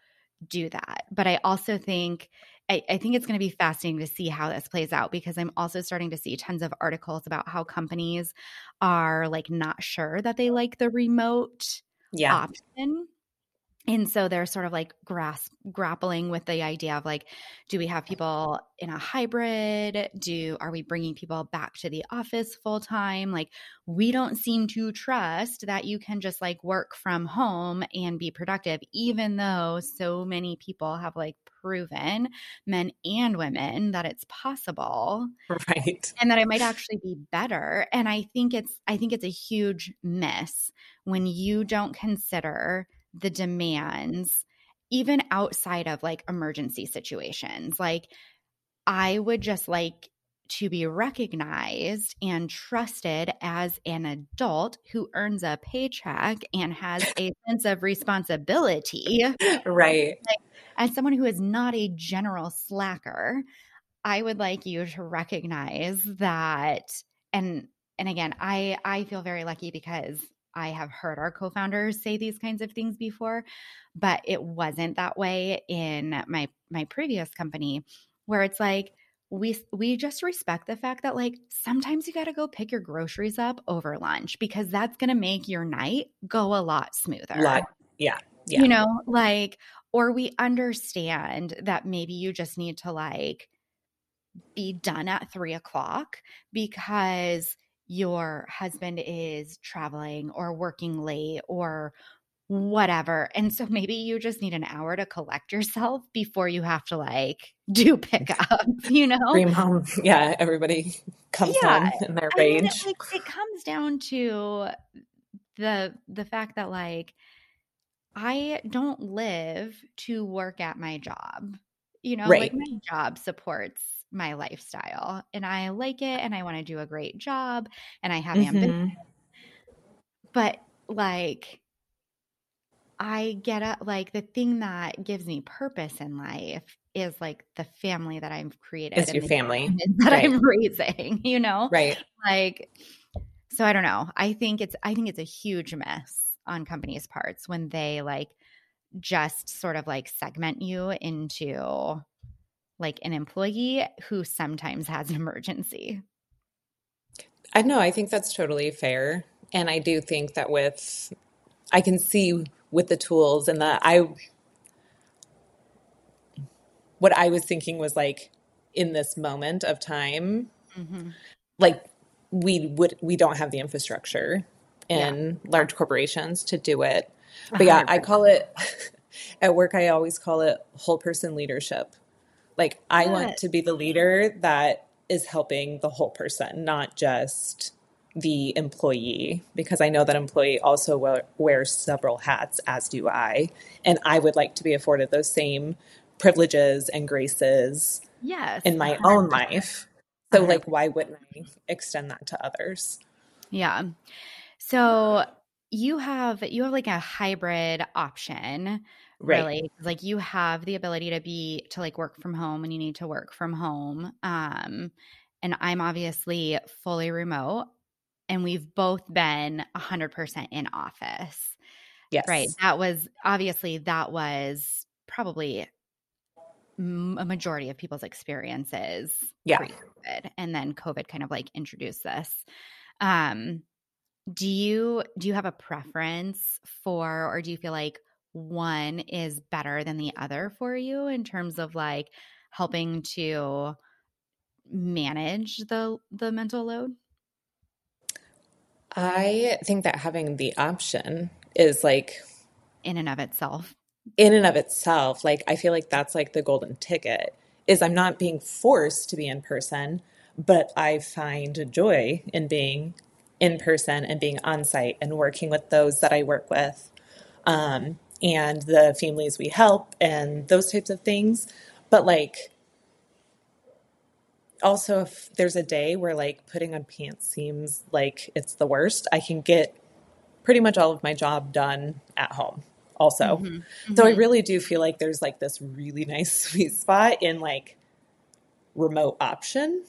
do that. But I also think I, I think it's going to be fascinating to see how this plays out because I'm also starting to see tons of articles about how companies are like not sure that they like the remote yeah. option. And so they're sort of like grasp, grappling with the idea of like, do we have people in a hybrid? Do are we bringing people back to the office full time? Like we don't seem to trust that you can just like work from home and be productive, even though so many people have like proven, men and women, that it's possible, right? And that it might actually be better. And I think it's I think it's a huge miss when you don't consider the demands, even outside of like emergency situations. Like I would just like to be recognized and trusted as an adult who earns a paycheck and has a sense of responsibility. Right. Like, as someone who is not a general slacker, I would like you to recognize that. And, and again, I, I feel very lucky because I have heard our co-founders say these kinds of things before, but it wasn't that way in my my previous company, where it's like we we just respect the fact that like sometimes you got to go pick your groceries up over lunch because that's going to make your night go a lot smoother. Lot, yeah, yeah. You know, like, or we understand that maybe you just need to like be done at three o'clock because your husband is traveling or working late or whatever. And so maybe you just need an hour to collect yourself before you have to like do pickup, you know? Dream home. Yeah. Everybody comes yeah. home in their rage. I mean, it, like, it comes down to the the fact that like I don't live to work at my job, you know? Right. Like my job supports my lifestyle and I like it and I want to do a great job and I have mm-hmm. ambition, but like I get up, like the thing that gives me purpose in life is like the family that I've created. It's your family that right. I'm raising, you know? Right. Like, so I don't know. I think it's, I think it's a huge mess on companies' parts when they like just sort of like segment you into like an employee who sometimes has an emergency. I know. I think that's totally fair. And I do think that with, I can see with the tools and the, I, what I was thinking was like in this moment of time, mm-hmm. like we would, we don't have the infrastructure in yeah. large corporations to do it. But yeah, I call it at work. I always call it whole person leadership. Like I yes. want to be the leader that is helping the whole person, not just the employee, because I know that employee also wear, wears several hats, as do I. And I would like to be afforded those same privileges and graces yes. in my one hundred percent own life. So one hundred percent like, why wouldn't I extend that to others? Yeah. So you have, you have like a hybrid option, right? Really. Like you have the ability to be, to like work from home when you need to work from home. Um, and I'm obviously fully remote and we've both been a hundred percent in office. Yes. Right. That was obviously, that was probably a majority of people's experiences. Yeah. Pre-COVID, and then COVID kind of like introduced this. Um, do you, do you have a preference for, or do you feel like one is better than the other for you in terms of like helping to manage the, the mental load? I think that having the option is like in and of itself. In and of itself, like I feel like that's like the golden ticket is I'm not being forced to be in person, but I find joy in being in person and being on site and working with those that I work with um, and the families we help and those types of things. But like also if there's a day where like putting on pants seems like it's the worst, I can get pretty much all of my job done at home. Also. Mm-hmm. Mm-hmm. So I really do feel like there's like this really nice sweet spot in like remote option.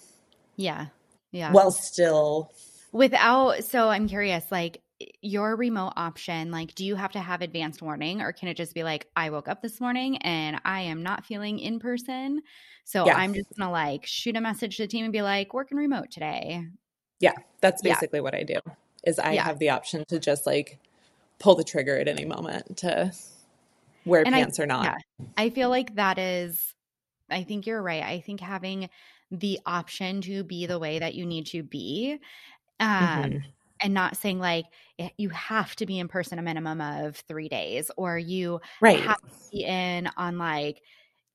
Yeah. Yeah. While still without. So I'm curious, like your remote option, like do you have to have advanced warning or can it just be like, I woke up this morning and I am not feeling in person. So yeah. I'm just going to like shoot a message to the team and be like working remote today. Yeah. That's basically yeah. what I do is I yeah. have the option to just like pull the trigger at any moment to wear and pants I, or not. Yeah. I feel like that is, I think you're right. I think having the option to be the way that you need to be um, mm-hmm. and not saying like you have to be in person a minimum of three days or you right. have to be in on like,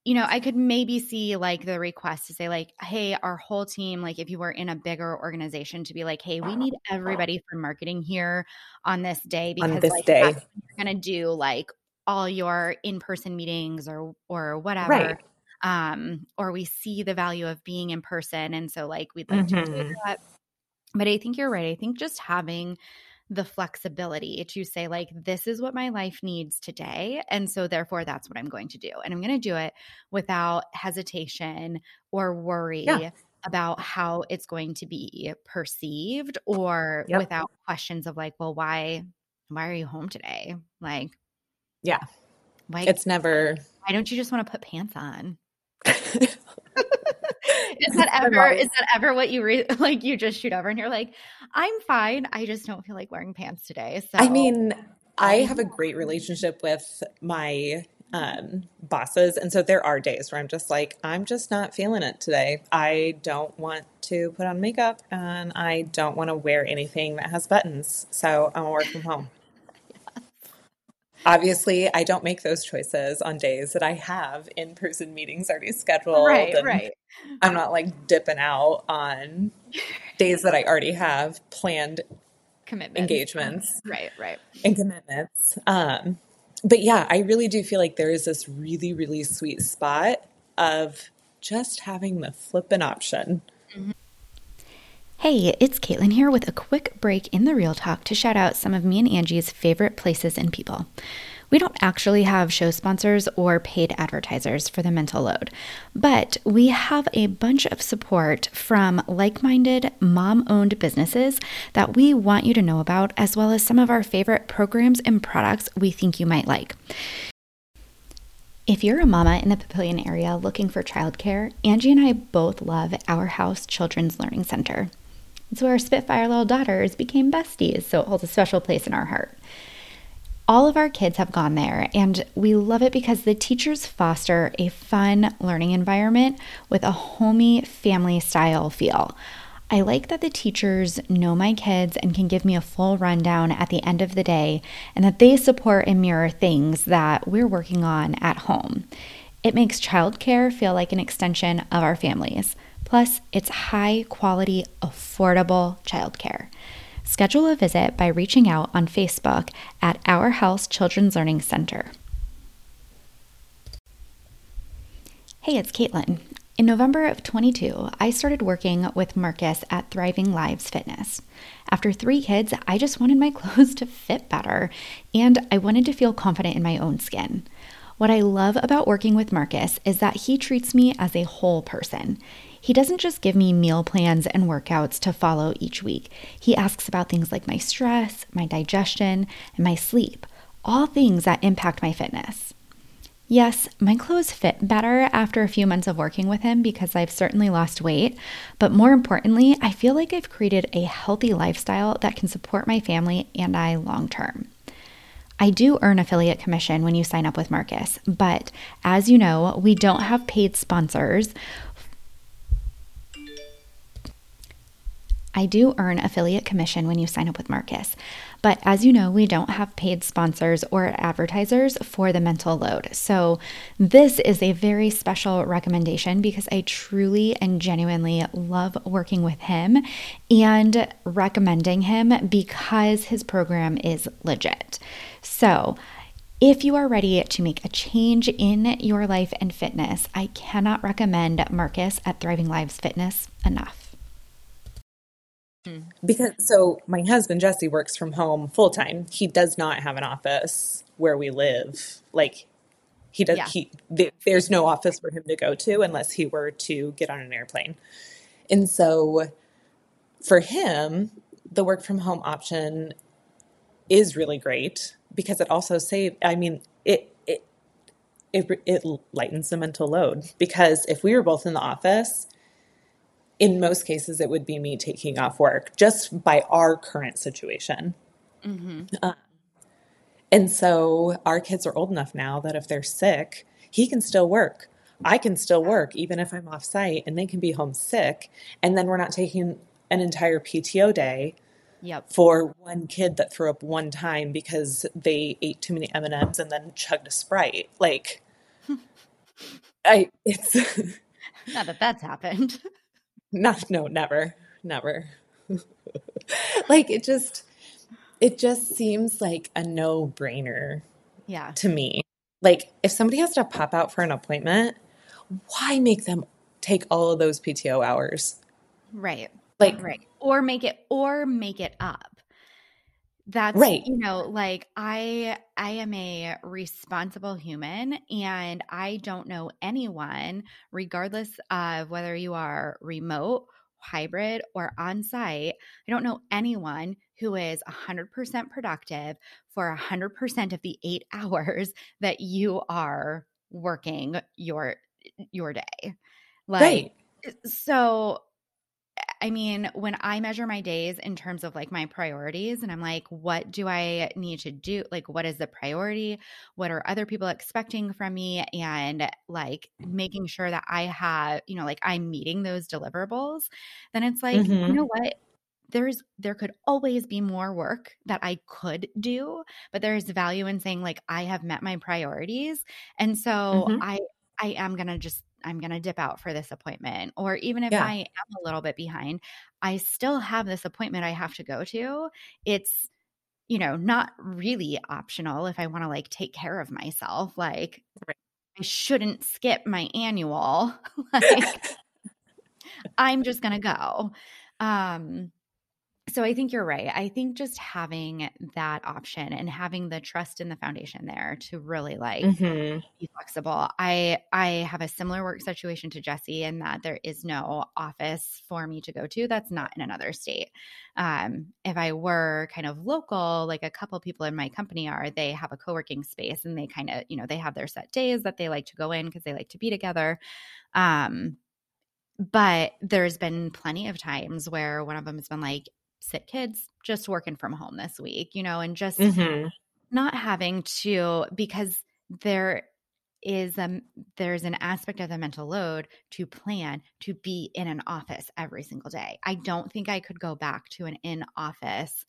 you know, I could maybe see like the request to say like, hey, our whole team, like if you were in a bigger organization to be like, hey, we need everybody for marketing here on this day because on this like, day. You're going to do like all your in-person meetings or, or whatever. Right. Um, or we see the value of being in person. And so like we'd like mm-hmm. to do that. But I think you're right. I think just having the flexibility to say like, this is what my life needs today. And so therefore that's what I'm going to do. And I'm going to do it without hesitation or worry yeah. about how it's going to be perceived or yep. without questions of like, well, why, why are you home today? Like, yeah, why, it's never, why don't you just want to put pants on? Is that ever, is that ever what you re- like, you just shoot over and you're like, I'm fine. I just don't feel like wearing pants today. So I mean, I have a great relationship with my um, bosses. And so there are days where I'm just like, I'm just not feeling it today. I don't want to put on makeup and I don't want to wear anything that has buttons. So I'm gonna work from home. Yes. Obviously I don't make those choices on days that I have in-person meetings already scheduled. Right, and- right. I'm not like dipping out on days that I already have planned commitments, engagements, right, right, and commitments. Um, but yeah, I really do feel like there is this really, really sweet spot of just having the flippin' option. Mm-hmm. Hey, it's Caitlin here with a quick break in the Real Talk to shout out some of me and Angie's favorite places and people. We don't actually have show sponsors or paid advertisers for the mental load, but we have a bunch of support from like-minded mom-owned businesses that we want you to know about, as well as some of our favorite programs and products we think you might like. If you're a mama in the Papillion area looking for childcare, Angie and I both love Our House Children's Learning Center. And so our Spitfire little daughters became besties, so it holds a special place in our heart. All of our kids have gone there, and we love it because the teachers foster a fun learning environment with a homey family-style feel. I like that the teachers know my kids and can give me a full rundown at the end of the day, and that they support and mirror things that we're working on at home. It makes childcare feel like an extension of our families. Plus, it's high-quality, affordable childcare. Schedule a visit by reaching out on Facebook at Our House Children's Learning Center. Hey, it's Caitlin. In November of twenty-two, I started working with Marcus at Thriving Lives Fitness. After three kids, I just wanted my clothes to fit better, and I wanted to feel confident in my own skin. What I love about working with Marcus is that he treats me as a whole person. He doesn't just give me meal plans and workouts to follow each week. He asks about things like my stress, my digestion, and my sleep, all things that impact my fitness. Yes, my clothes fit better after a few months of working with him because I've certainly lost weight, but more importantly, I feel like I've created a healthy lifestyle that can support my family and I long term. I do earn affiliate commission when you sign up with Marcus, but as you know, we don't have paid sponsors. I do earn affiliate commission when you sign up with Marcus, but as you know, we don't have paid sponsors or advertisers for the mental load. So this is a very special recommendation because I truly and genuinely love working with him and recommending him because his program is legit. So if you are ready to make a change in your life and fitness, I cannot recommend Marcus at Thriving Lives Fitness enough. Because so my husband, Jesse, works from home full time. He does not have an office where we live. Like he does, yeah. he, th- there's no office for him to go to unless he were to get on an airplane. And so for him, the work from home option is really great because it also saves, I mean, it, it, it, it lightens the mental load because if we were both in the office, in most cases, it would be me taking off work just by our current situation. Mm-hmm. Uh, and so our kids are old enough now that if they're sick, he can still work. I can still work even if I'm off site and they can be home sick. And then we're not taking an entire P T O day yep. for one kid that threw up one time because they ate too many M and M's and then chugged a Sprite. Like, I it's not that that's happened. Not, no, never, never. Like it just, it just seems like a no brainer yeah. to me. Like if somebody has to pop out for an appointment, why make them take all of those P T O hours? Right. Like, right. Or make it, or make it up. That's, right. you know, like I, I am a responsible human and I don't know anyone, regardless of whether you are remote, hybrid, or on-site, I don't know anyone who is one hundred percent productive for one hundred percent of the eight hours that you are working your, your day. Like, right. So I mean, when I measure my days in terms of like my priorities and I'm like, what do I need to do? Like, what is the priority? What are other people expecting from me? And like making sure that I have, you know, like I'm meeting those deliverables, then it's like, mm-hmm. you know what? There's, there could always be more work that I could do, but there's value in saying like, I have met my priorities. And so mm-hmm. I, I am going to just I'm going to dip out for this appointment. Or even if yeah. I am a little bit behind, I still have this appointment I have to go to. It's, you know, not really optional if I want to like take care of myself. Like right. I shouldn't skip my annual. Like I'm just going to go. Um, so I think you're right. I think just having that option and having the trust in the foundation there to really like mm-hmm. be flexible. I I have a similar work situation to Jesse in that there is no office for me to go to that's not in another state. Um, if I were kind of local, like a couple people in my company are, they have a co-working space and they kind of, you know, they have their set days that they like to go in because they like to be together. Um But there's been plenty of times where one of them has been like, sick kids, just working from home this week, you know, and just mm-hmm. not having to, because there is a, there's an aspect of the mental load to plan to be in an office every single day. I don't think I could go back to an in-office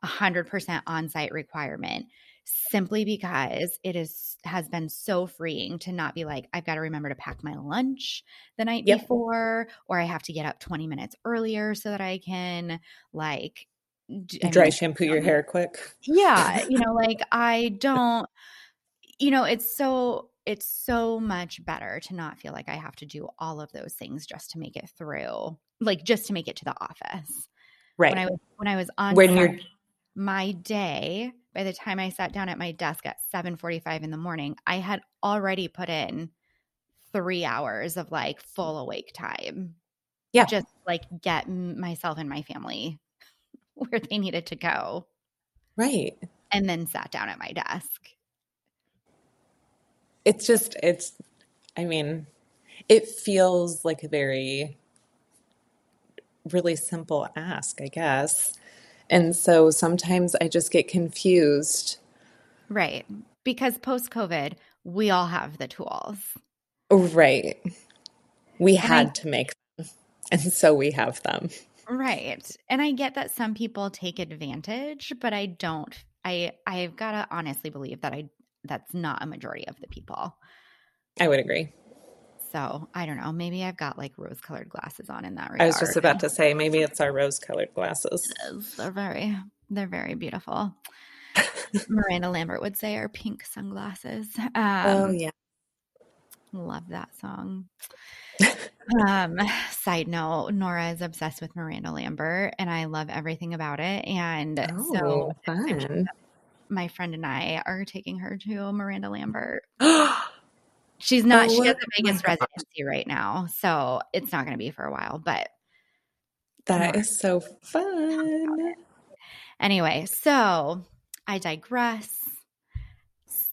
one hundred percent on-site requirement simply because it is has been so freeing to not be like, I've got to remember to pack my lunch the night yep. before, or I have to get up twenty minutes earlier so that I can like – dry mean, shampoo your hair quick. Yeah. You know, like I don't – you know, it's so it's so much better to not feel like I have to do all of those things just to make it through – like just to make it to the office. Right. When I was, when I was on – when you're – my day, by the time I sat down at my desk at seven forty-five in the morning, I had already put in three hours of like full awake time. Yeah. Just like get myself and my family where they needed to go. Right. And then sat down at my desk. It's just, it's, I mean, it feels like a very really simple ask, I guess. And so sometimes I just get confused. Right. Because post-COVID, we all have the tools. Right. We and had I, to make them. And so we have them. Right. And I get that some people take advantage, but I don't. I, I've got to honestly believe that I that's not a majority of the people. I would agree. So I don't know. Maybe I've got like rose-colored glasses on in that regard. I was just about to say maybe it's our rose-colored glasses. They're very, they're very beautiful. Miranda Lambert would say our pink sunglasses. Um, oh yeah, love that song. um, side note: Nora is obsessed with Miranda Lambert, and I love everything about it. And oh, so, fun. My friend and I are taking her to Miranda Lambert. She's not, oh, she has a Vegas residency right now, so it's not going to be for a while, but. That is so fun. Anyway, so I digress.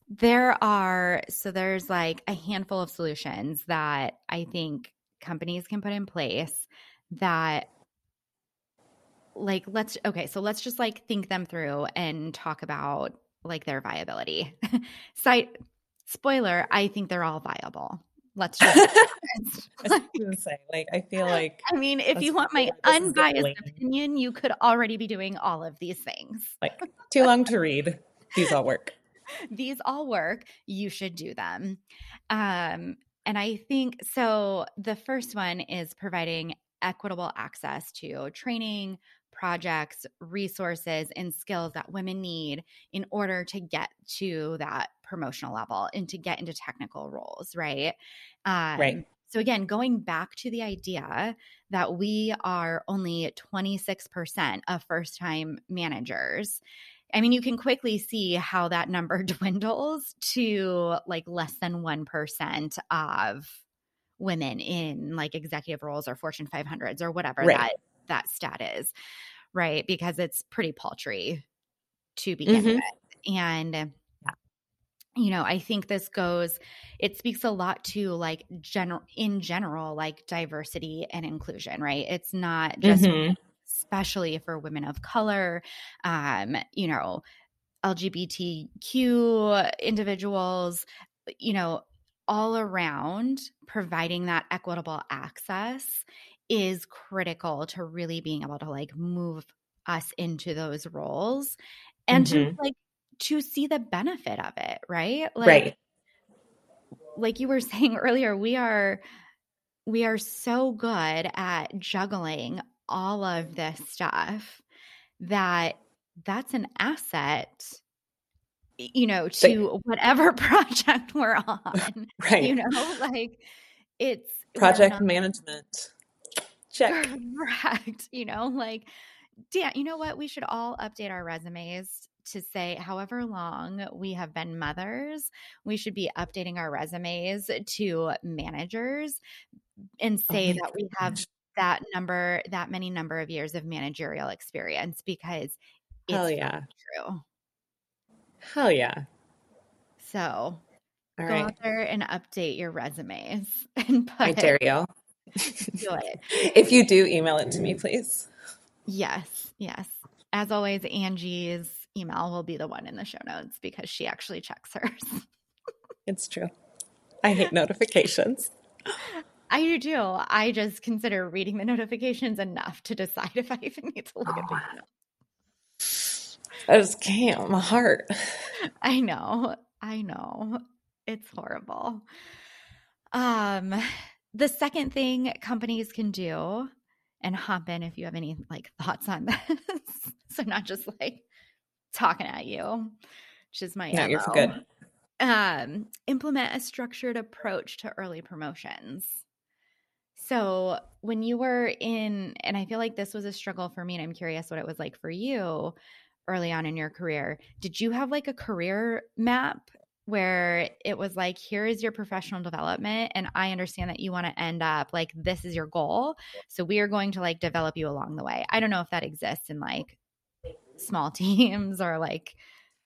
There are, so there's like a handful of solutions that I think companies can put in place that like, let's, okay, so let's just like think them through and talk about like their viability. Site. Spoiler, I think they're all viable. Let's just like, say, like, I feel like – I mean, if you want my unbiased opinion, you could already be doing all of these things. Like, too long to read. These all work. These all work. You should do them. Um, and I think – so the first one is providing equitable access to training, projects, resources, and skills that women need in order to get to that promotional level and to get into technical roles, right? Um, right. So again, going back to the idea that we are only twenty-six percent of first-time managers. I mean, you can quickly see how that number dwindles to like less than one percent of women in like executive roles or Fortune five hundreds or whatever right. that that stat is, right? Because it's pretty paltry to begin mm-hmm. with. And, yeah. you know, I think this goes, it speaks a lot to like general, in general, like diversity and inclusion, right? It's not just, mm-hmm. especially for women of color, um, you know, L G B T Q individuals, you know, all around providing that equitable access is critical to really being able to like move us into those roles and mm-hmm. to like to see the benefit of it, right? Like, right. Like you were saying earlier, we are we are so good at juggling all of this stuff that that's an asset, you know, to but, whatever project we're on. Right. You know, like it's project not- management. Check. Correct. You know, like, damn, you know what? We should all update our resumes to say however long we have been mothers, we should be updating our resumes to managers and say oh that we gosh. have that number, that many number of years of managerial experience because it's Hell yeah. true. Hell yeah. So all go right. out there and update your resumes and put I dare you. Enjoy it. If you do, email it to me, please. Yes, yes. As always, Angie's email will be the one in the show notes because she actually checks hers. It's true. I hate notifications. I do too. I just consider reading the notifications enough to decide if I even need to look oh, at the email. I just can't. My heart. I know. I know. It's horrible. Um, the second thing companies can do, and hop in if you have any like thoughts on this, so not just like talking at you, which is my no, you're good. Um, implement a structured approach to early promotions. So when you were in, and I feel like this was a struggle for me, and I'm curious what it was like for you early on in your career. Did you have like a career map where it was like, here is your professional development, and I understand that you want to end up like, this is your goal, so we are going to like develop you along the way? I don't know if that exists in like small teams or like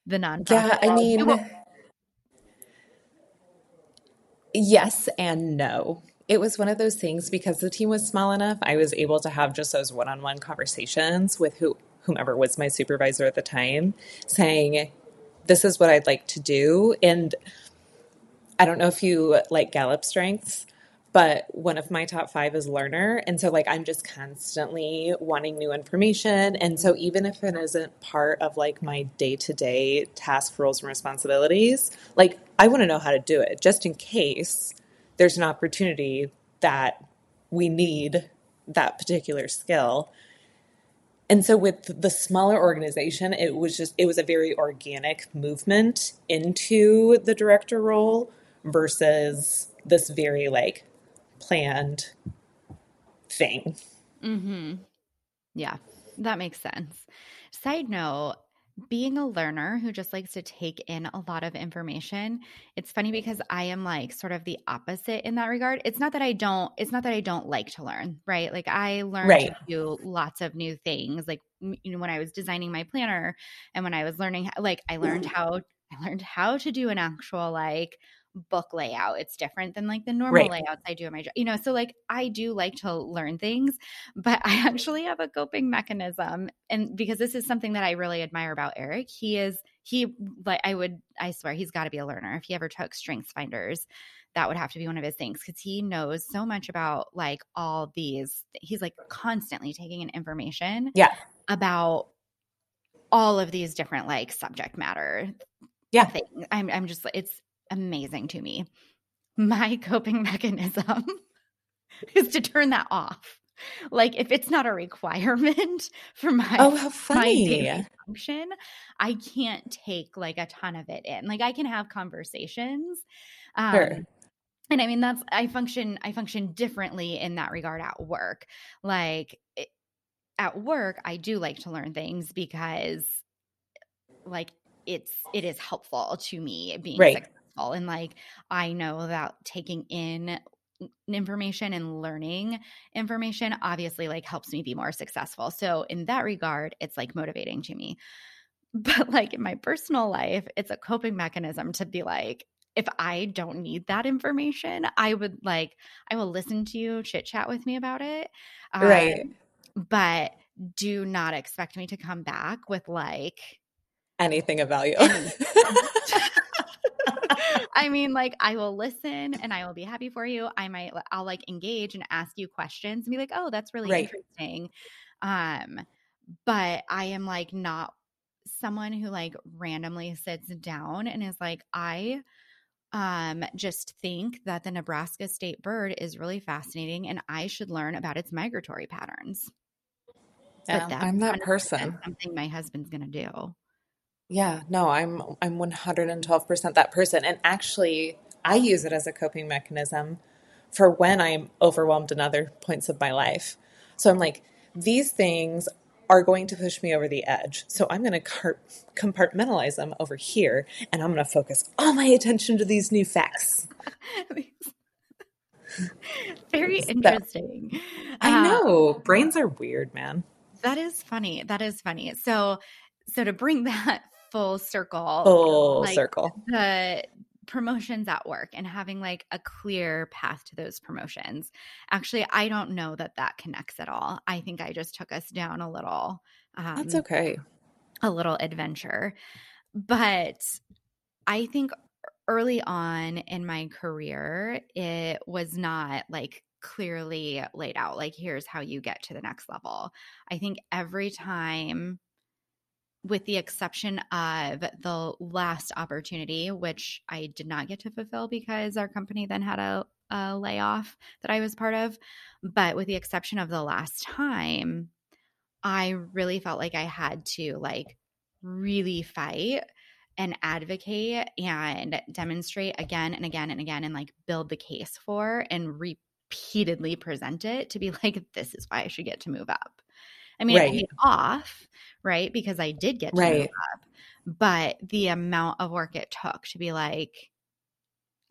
the nonprofit. Yeah, I mean, well, yes and no. It was one of those things because the team was small enough, I was able to have just those one-on-one conversations with who, whomever was my supervisor at the time, saying, this is what I'd like to do. And I don't know if you like Gallup Strengths, but one of my top five is learner. And so like, I'm just constantly wanting new information. And so even if it isn't part of like my day-to-day task, roles, and responsibilities, like I want to know how to do it just in case there's an opportunity that we need that particular skill. And so with the smaller organization, it was just, it was a very organic movement into the director role versus this very like planned thing. Mm-hmm. Yeah, that makes sense. Side note, being a learner who just likes to take in a lot of information, it's funny because I am like sort of the opposite in that regard. It's not that I don't – it's not that I don't like to learn, right? Like I learned right. to do lots of new things. Like, you know, when I was designing my planner and when I was learning – like I learned how I learned how to do an actual like book layout. It's different than like the normal right. layouts I do in my job. You know, so like I do like to learn things, but I actually have a coping mechanism. And because this is something that I really admire about Eric, he is, he, like I would, I swear he's got to be a learner. If he ever took StrengthsFinders, that would have to be one of his things because he knows so much about like all these, he's like constantly taking in information yeah. about all of these different like subject matter yeah. things. I'm, I'm just, it's amazing to me. My coping mechanism is to turn that off. Like if it's not a requirement for my, oh, how funny. my daily function, I can't take like a ton of it in. Like I can have conversations. Um, sure. And I mean, that's, I function, I function differently in that regard at work. Like it, at work, I do like to learn things because like it's, it is helpful to me being right. successful. And like, I know that taking in information and learning information obviously like helps me be more successful. So in that regard, it's like motivating to me. But like in my personal life, it's a coping mechanism to be like, if I don't need that information, I would like, I will listen to you chit chat with me about it. Um, right. But do not expect me to come back with like anything of value. I mean, like I will listen and I will be happy for you. I might, I'll like engage and ask you questions and be like, oh, that's really right. interesting. Um, but I am like not someone who like randomly sits down and is like, I um, just think that the Nebraska state bird is really fascinating and I should learn about its migratory patterns. Yeah, but I'm that person. Something my husband's going to do. Yeah, no, I'm I'm one hundred twelve percent that person. And actually, I use it as a coping mechanism for when I'm overwhelmed in other points of my life. So I'm like, these things are going to push me over the edge. So I'm going to compartmentalize them over here, and I'm going to focus all my attention to these new facts. Very interesting. So, I know. Um, brains are weird, man. That is funny. That is funny. So, so to bring that full circle, full like circle. The promotions at work and having like a clear path to those promotions. Actually, I don't know that that connects at all. I think I just took us down a little. Um, That's okay. A little adventure. But I think early on in my career, it was not like clearly laid out. Like, here's how you get to the next level. I think every time, with the exception of the last opportunity, which I did not get to fulfill because our company then had a, a layoff that I was part of. But with the exception of the last time, I really felt like I had to like really fight and advocate and demonstrate again and again and again and like build the case for and repeatedly present it to be like, this is why I should get to move up. I mean, right. I paid off, right? Because I did get to right. move up, but the amount of work it took to be like,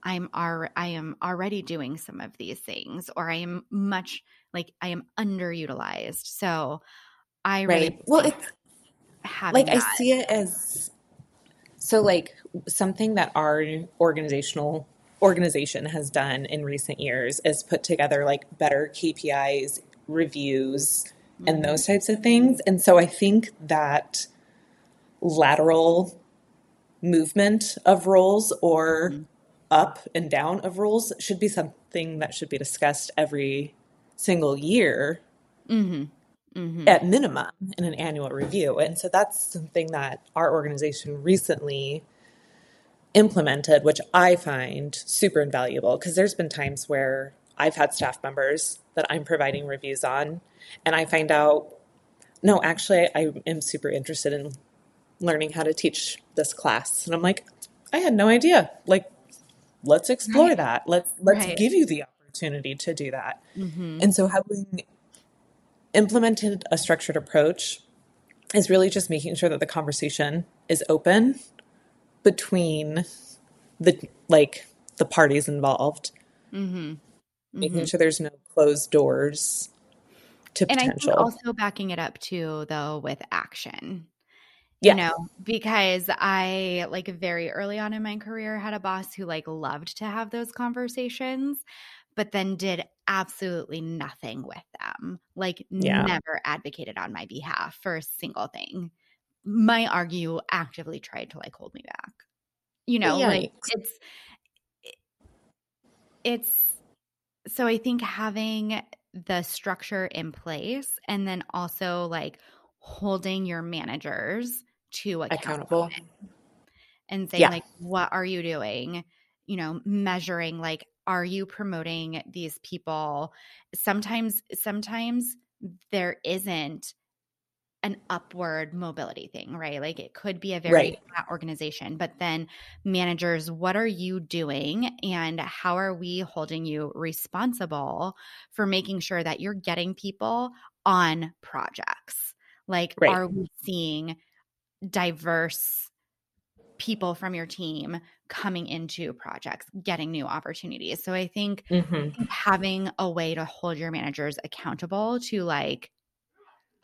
I'm ar- I am already doing some of these things, or I am much like I am underutilized. So I really right. well, it's like that. I see it as so like something that our organizational organization has done in recent years is put together like better K P Is, reviews, and those types of things. And so I think that lateral movement of roles or mm-hmm. up and down of roles should be something that should be discussed every single year mm-hmm. Mm-hmm. at minimum in an annual review. And so that's something that our organization recently implemented, which I find super invaluable because there's been times where I've had staff members that I'm providing reviews on, and I find out, no, actually, I am super interested in learning how to teach this class. And I'm like, I had no idea. Like, let's explore right. that. Let's let's right. give you the opportunity to do that. Mm-hmm. And so having implemented a structured approach is really just making sure that the conversation is open between the like the parties involved. Mm-hmm. Making mm-hmm. sure there's no closed doors to and potential. And I think also backing it up too, though, with action. Yeah. You know, because I like very early on in my career had a boss who like loved to have those conversations, but then did absolutely nothing with them. Like yeah. never advocated on my behalf for a single thing. Might argue actively tried to like hold me back. You know, yeah. like it's it's. So I think having the structure in place and then also like holding your managers to accountable, accountable. and saying yeah. like, what are you doing? You know, measuring like, are you promoting these people? Sometimes, sometimes there isn't an upward mobility thing, right? Like it could be a very right. flat organization, but then managers, what are you doing and how are we holding you responsible for making sure that you're getting people on projects? Like right. are we seeing diverse people from your team coming into projects, getting new opportunities? So I think mm-hmm. having a way to hold your managers accountable to like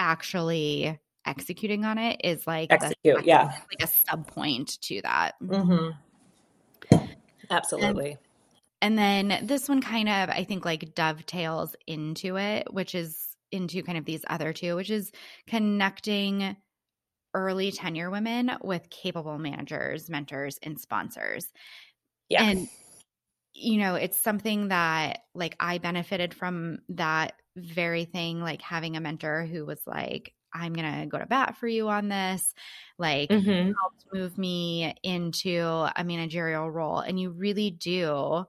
actually executing on it is like execute, the, yeah, like a sub point to that. Mm-hmm. Absolutely. And, and then this one kind of I think like dovetails into it, which is into kind of these other two, which is connecting early tenure women with capable managers, mentors, and sponsors. Yeah. And you know, it's something that like I benefited from that very thing, like having a mentor who was like, I'm going to go to bat for you on this, like mm-hmm. helped move me into a managerial role. And you really do,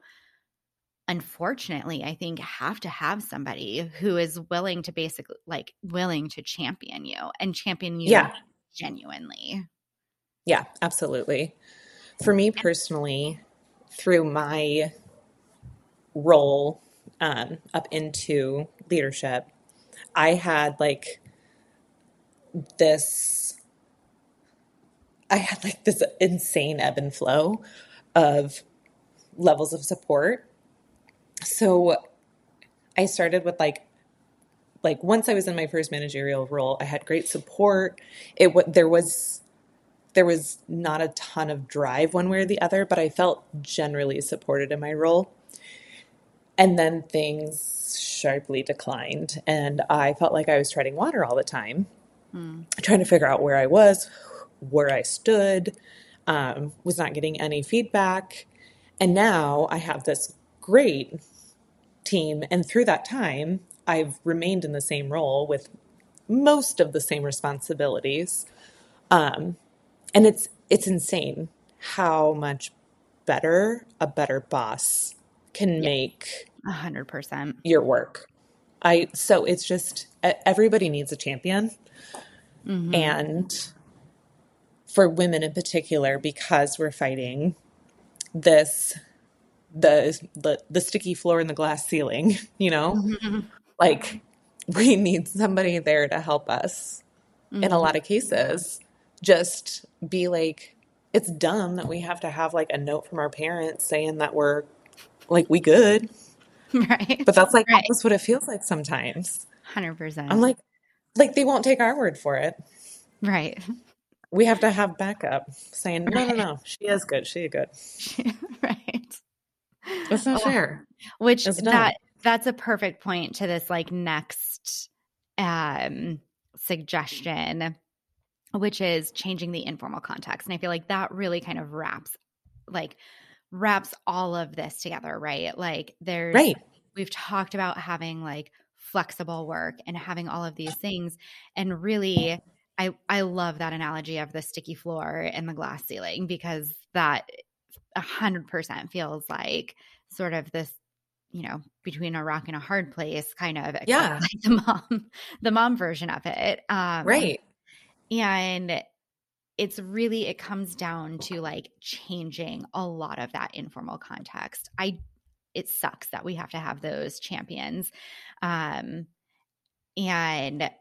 unfortunately, I think have to have somebody who is willing to basically like willing to champion you and champion you yeah. genuinely. Yeah, absolutely. For me personally, through my role um, up into leadership, I had like this, I had like this insane ebb and flow of levels of support. So I started with like, like once I was in my first managerial role, I had great support. It was, there was there was not a ton of drive one way or the other, but I felt generally supported in my role. And then things sharply declined, and I felt like I was treading water all the time, mm. trying to figure out where I was, where I stood, um, was not getting any feedback. And now I have this great team, and through that time, I've remained in the same role with most of the same responsibilities. Um, and it's it's insane how much better a better boss can make one hundred percent your work. I so it's just everybody needs a champion. Mm-hmm. And for women in particular, because we're fighting this the the, the sticky floor and the glass ceiling, you know? Mm-hmm. Like we need somebody there to help us mm-hmm. in a lot of cases. Just be like, it's dumb that we have to have like a note from our parents saying that we're like, we good. Right. But that's like, right. that's what it feels like sometimes. one hundred percent. I'm like, like they won't take our word for it. Right. We have to have backup saying, no, right. no, no, she is good. She is good. Right. That's not oh, fair. Which it's that, that's a perfect point to this like next um, suggestion, which is changing the informal context. And I feel like that really kind of wraps like wraps all of this together, right? Like there's right. we've talked about having like flexible work and having all of these things. And really I I love that analogy of the sticky floor and the glass ceiling, because that a hundred percent feels like sort of this, you know, between a rock and a hard place kind of yeah. like the mom, the mom version of it. Um, right. And it's really, it comes down to like changing a lot of that informal context. I, it sucks that we have to have those champions. Um, and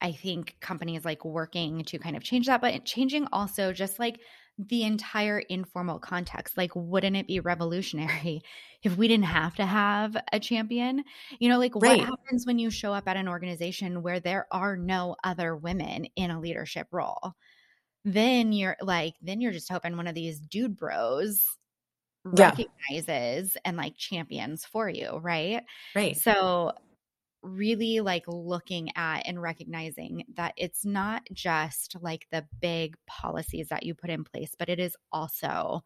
I think companies like working to kind of change that, but changing also just like the entire informal context. Like, wouldn't it be revolutionary if we didn't have to have a champion? You know, like right. what happens when you show up at an organization where there are no other women in a leadership role? Then you're like, then you're just hoping one of these dude bros yeah. recognizes and like champions for you, right? Right. So really like looking at and recognizing that it's not just like the big policies that you put in place, but it is also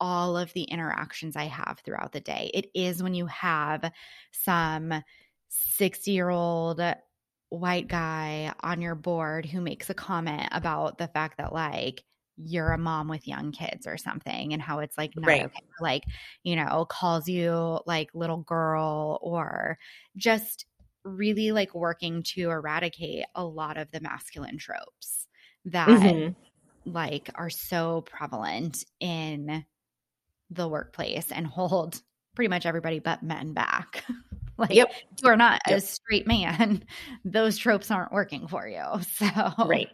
all of the interactions I have throughout the day. It is when you have some sixty-year-old white guy on your board who makes a comment about the fact that like you're a mom with young kids or something, and how it's like not right. okay, like, you know, calls you like little girl, or just really like working to eradicate a lot of the masculine tropes that mm-hmm. like are so prevalent in the workplace and hold pretty much everybody but men back. Like yep. you are not yep. a straight man. Those tropes aren't working for you. So, right.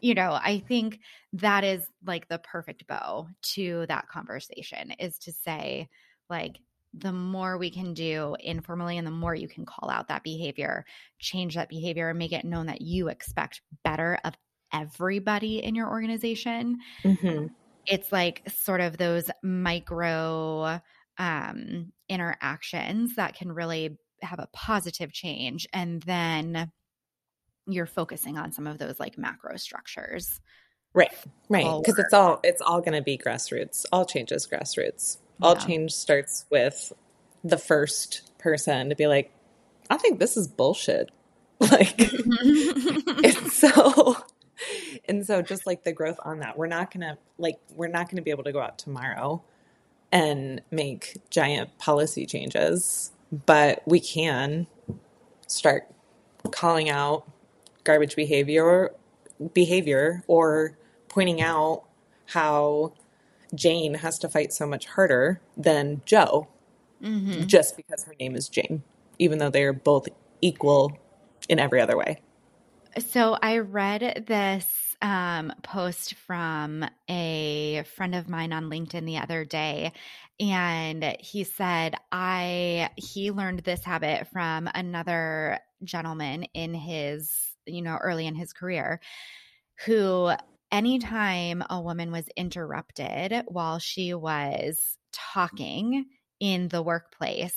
you know, I think that is like the perfect bow to that conversation, is to say like the more we can do informally and the more you can call out that behavior, change that behavior, and make it known that you expect better of everybody in your organization. Mm-hmm. It's like sort of those micro um, interactions that can really have a positive change. And then you're focusing on some of those like macro structures. Right. Right. Because it's all, it's all going to be grassroots. All change is grassroots. Yeah. All change starts with the first person to be like, I think this is bullshit. Like, and so, and so just like the growth on that, we're not going to like, we're not going to be able to go out tomorrow and make giant policy changes, but we can start calling out garbage behavior, behavior, or pointing out how Jane has to fight so much harder than Joe mm-hmm. just because her name is Jane, even though they are both equal in every other way. So I read this Um, post from a friend of mine on LinkedIn the other day, and he said I he learned this habit from another gentleman in his, you know, early in his career, who anytime a woman was interrupted while she was talking in the workplace,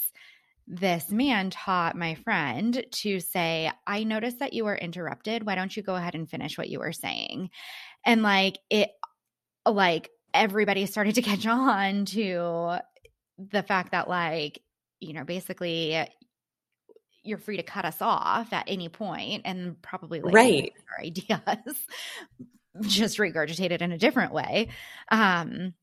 this man taught my friend to say, I noticed that you were interrupted. Why don't you go ahead and finish what you were saying? And like it, like everybody started to catch on to the fact that like, you know, basically you're free to cut us off at any point and probably like right. our ideas just regurgitated in a different way. Um,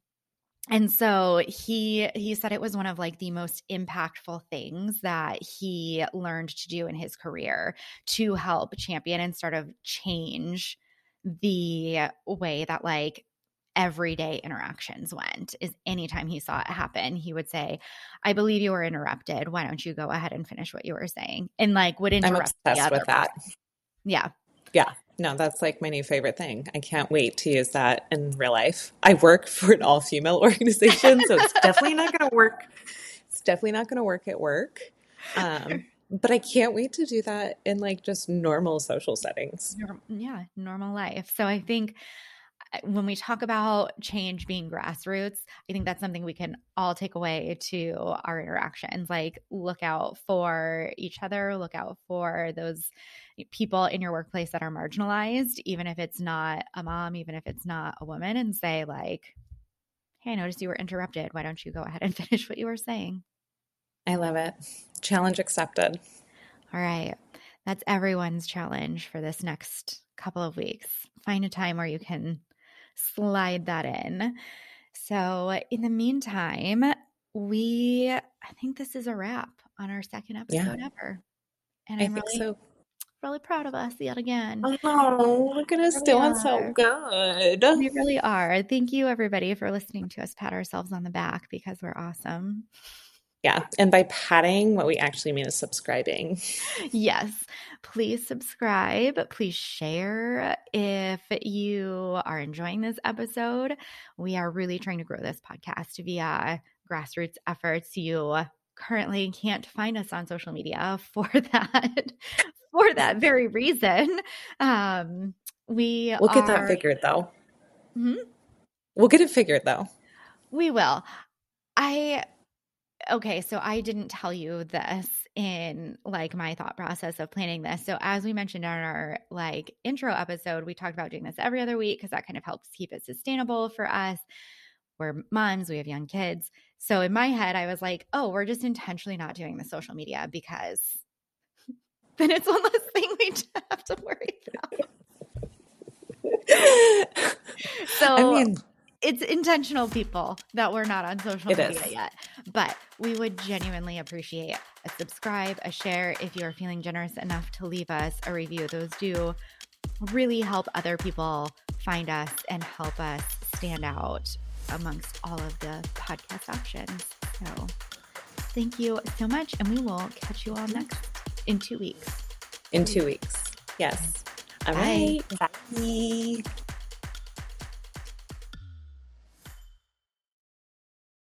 And so he he said it was one of like the most impactful things that he learned to do in his career to help champion and sort of change the way that like everyday interactions went. Is anytime he saw it happen, he would say, I believe you were interrupted. Why don't you go ahead and finish what you were saying? And like would interrupt the other person. I'm obsessed with that. Yeah. Yeah. No, that's like my new favorite thing. I can't wait to use that in real life. I work for an all-female organization, so it's definitely not going to work. It's definitely not going to work at work. Um, but I can't wait to do that in like just normal social settings. Yeah, normal life. So I think when we talk about change being grassroots, I think that's something we can all take away to our interactions. Like look out for each other, look out for those people in your workplace that are marginalized, even if it's not a mom, even if it's not a woman, and say like, hey, I noticed you were interrupted. Why don't you go ahead and finish what you were saying? I love it. Challenge accepted. All right. That's everyone's challenge for this next couple of weeks. Find a time where you can slide that in. So in the meantime, we I think this is a wrap on our second episode yeah. ever. And I'm I think really, so. really proud of us yet again. Oh, look at us doing so good. We really are. Thank you everybody for listening to us pat ourselves on the back because we're awesome. Yeah. And by patting, what we actually mean is subscribing. Yes. Please subscribe. Please share if you are enjoying this episode. We are really trying to grow this podcast via grassroots efforts. You currently can't find us on social media for that, for that very reason. Um, we We'll get are... that figured though. Hmm? We'll get it figured though. We will. I... Okay, so I didn't tell you this in like my thought process of planning this. So as we mentioned on our like intro episode, we talked about doing this every other week because that kind of helps keep it sustainable for us. We're moms, we have young kids. So in my head, I was like, oh, we're just intentionally not doing the social media because then it's one less thing we have to worry about. So I mean – it's intentional, people, that we're not on social it media is. yet, but we would genuinely appreciate a subscribe, a share. If you are feeling generous enough to leave us a review, those do really help other people find us and help us stand out amongst all of the podcast options. So thank you so much. And we will catch you all next in two weeks. In two weeks. Yes. All right. Bye. Bye.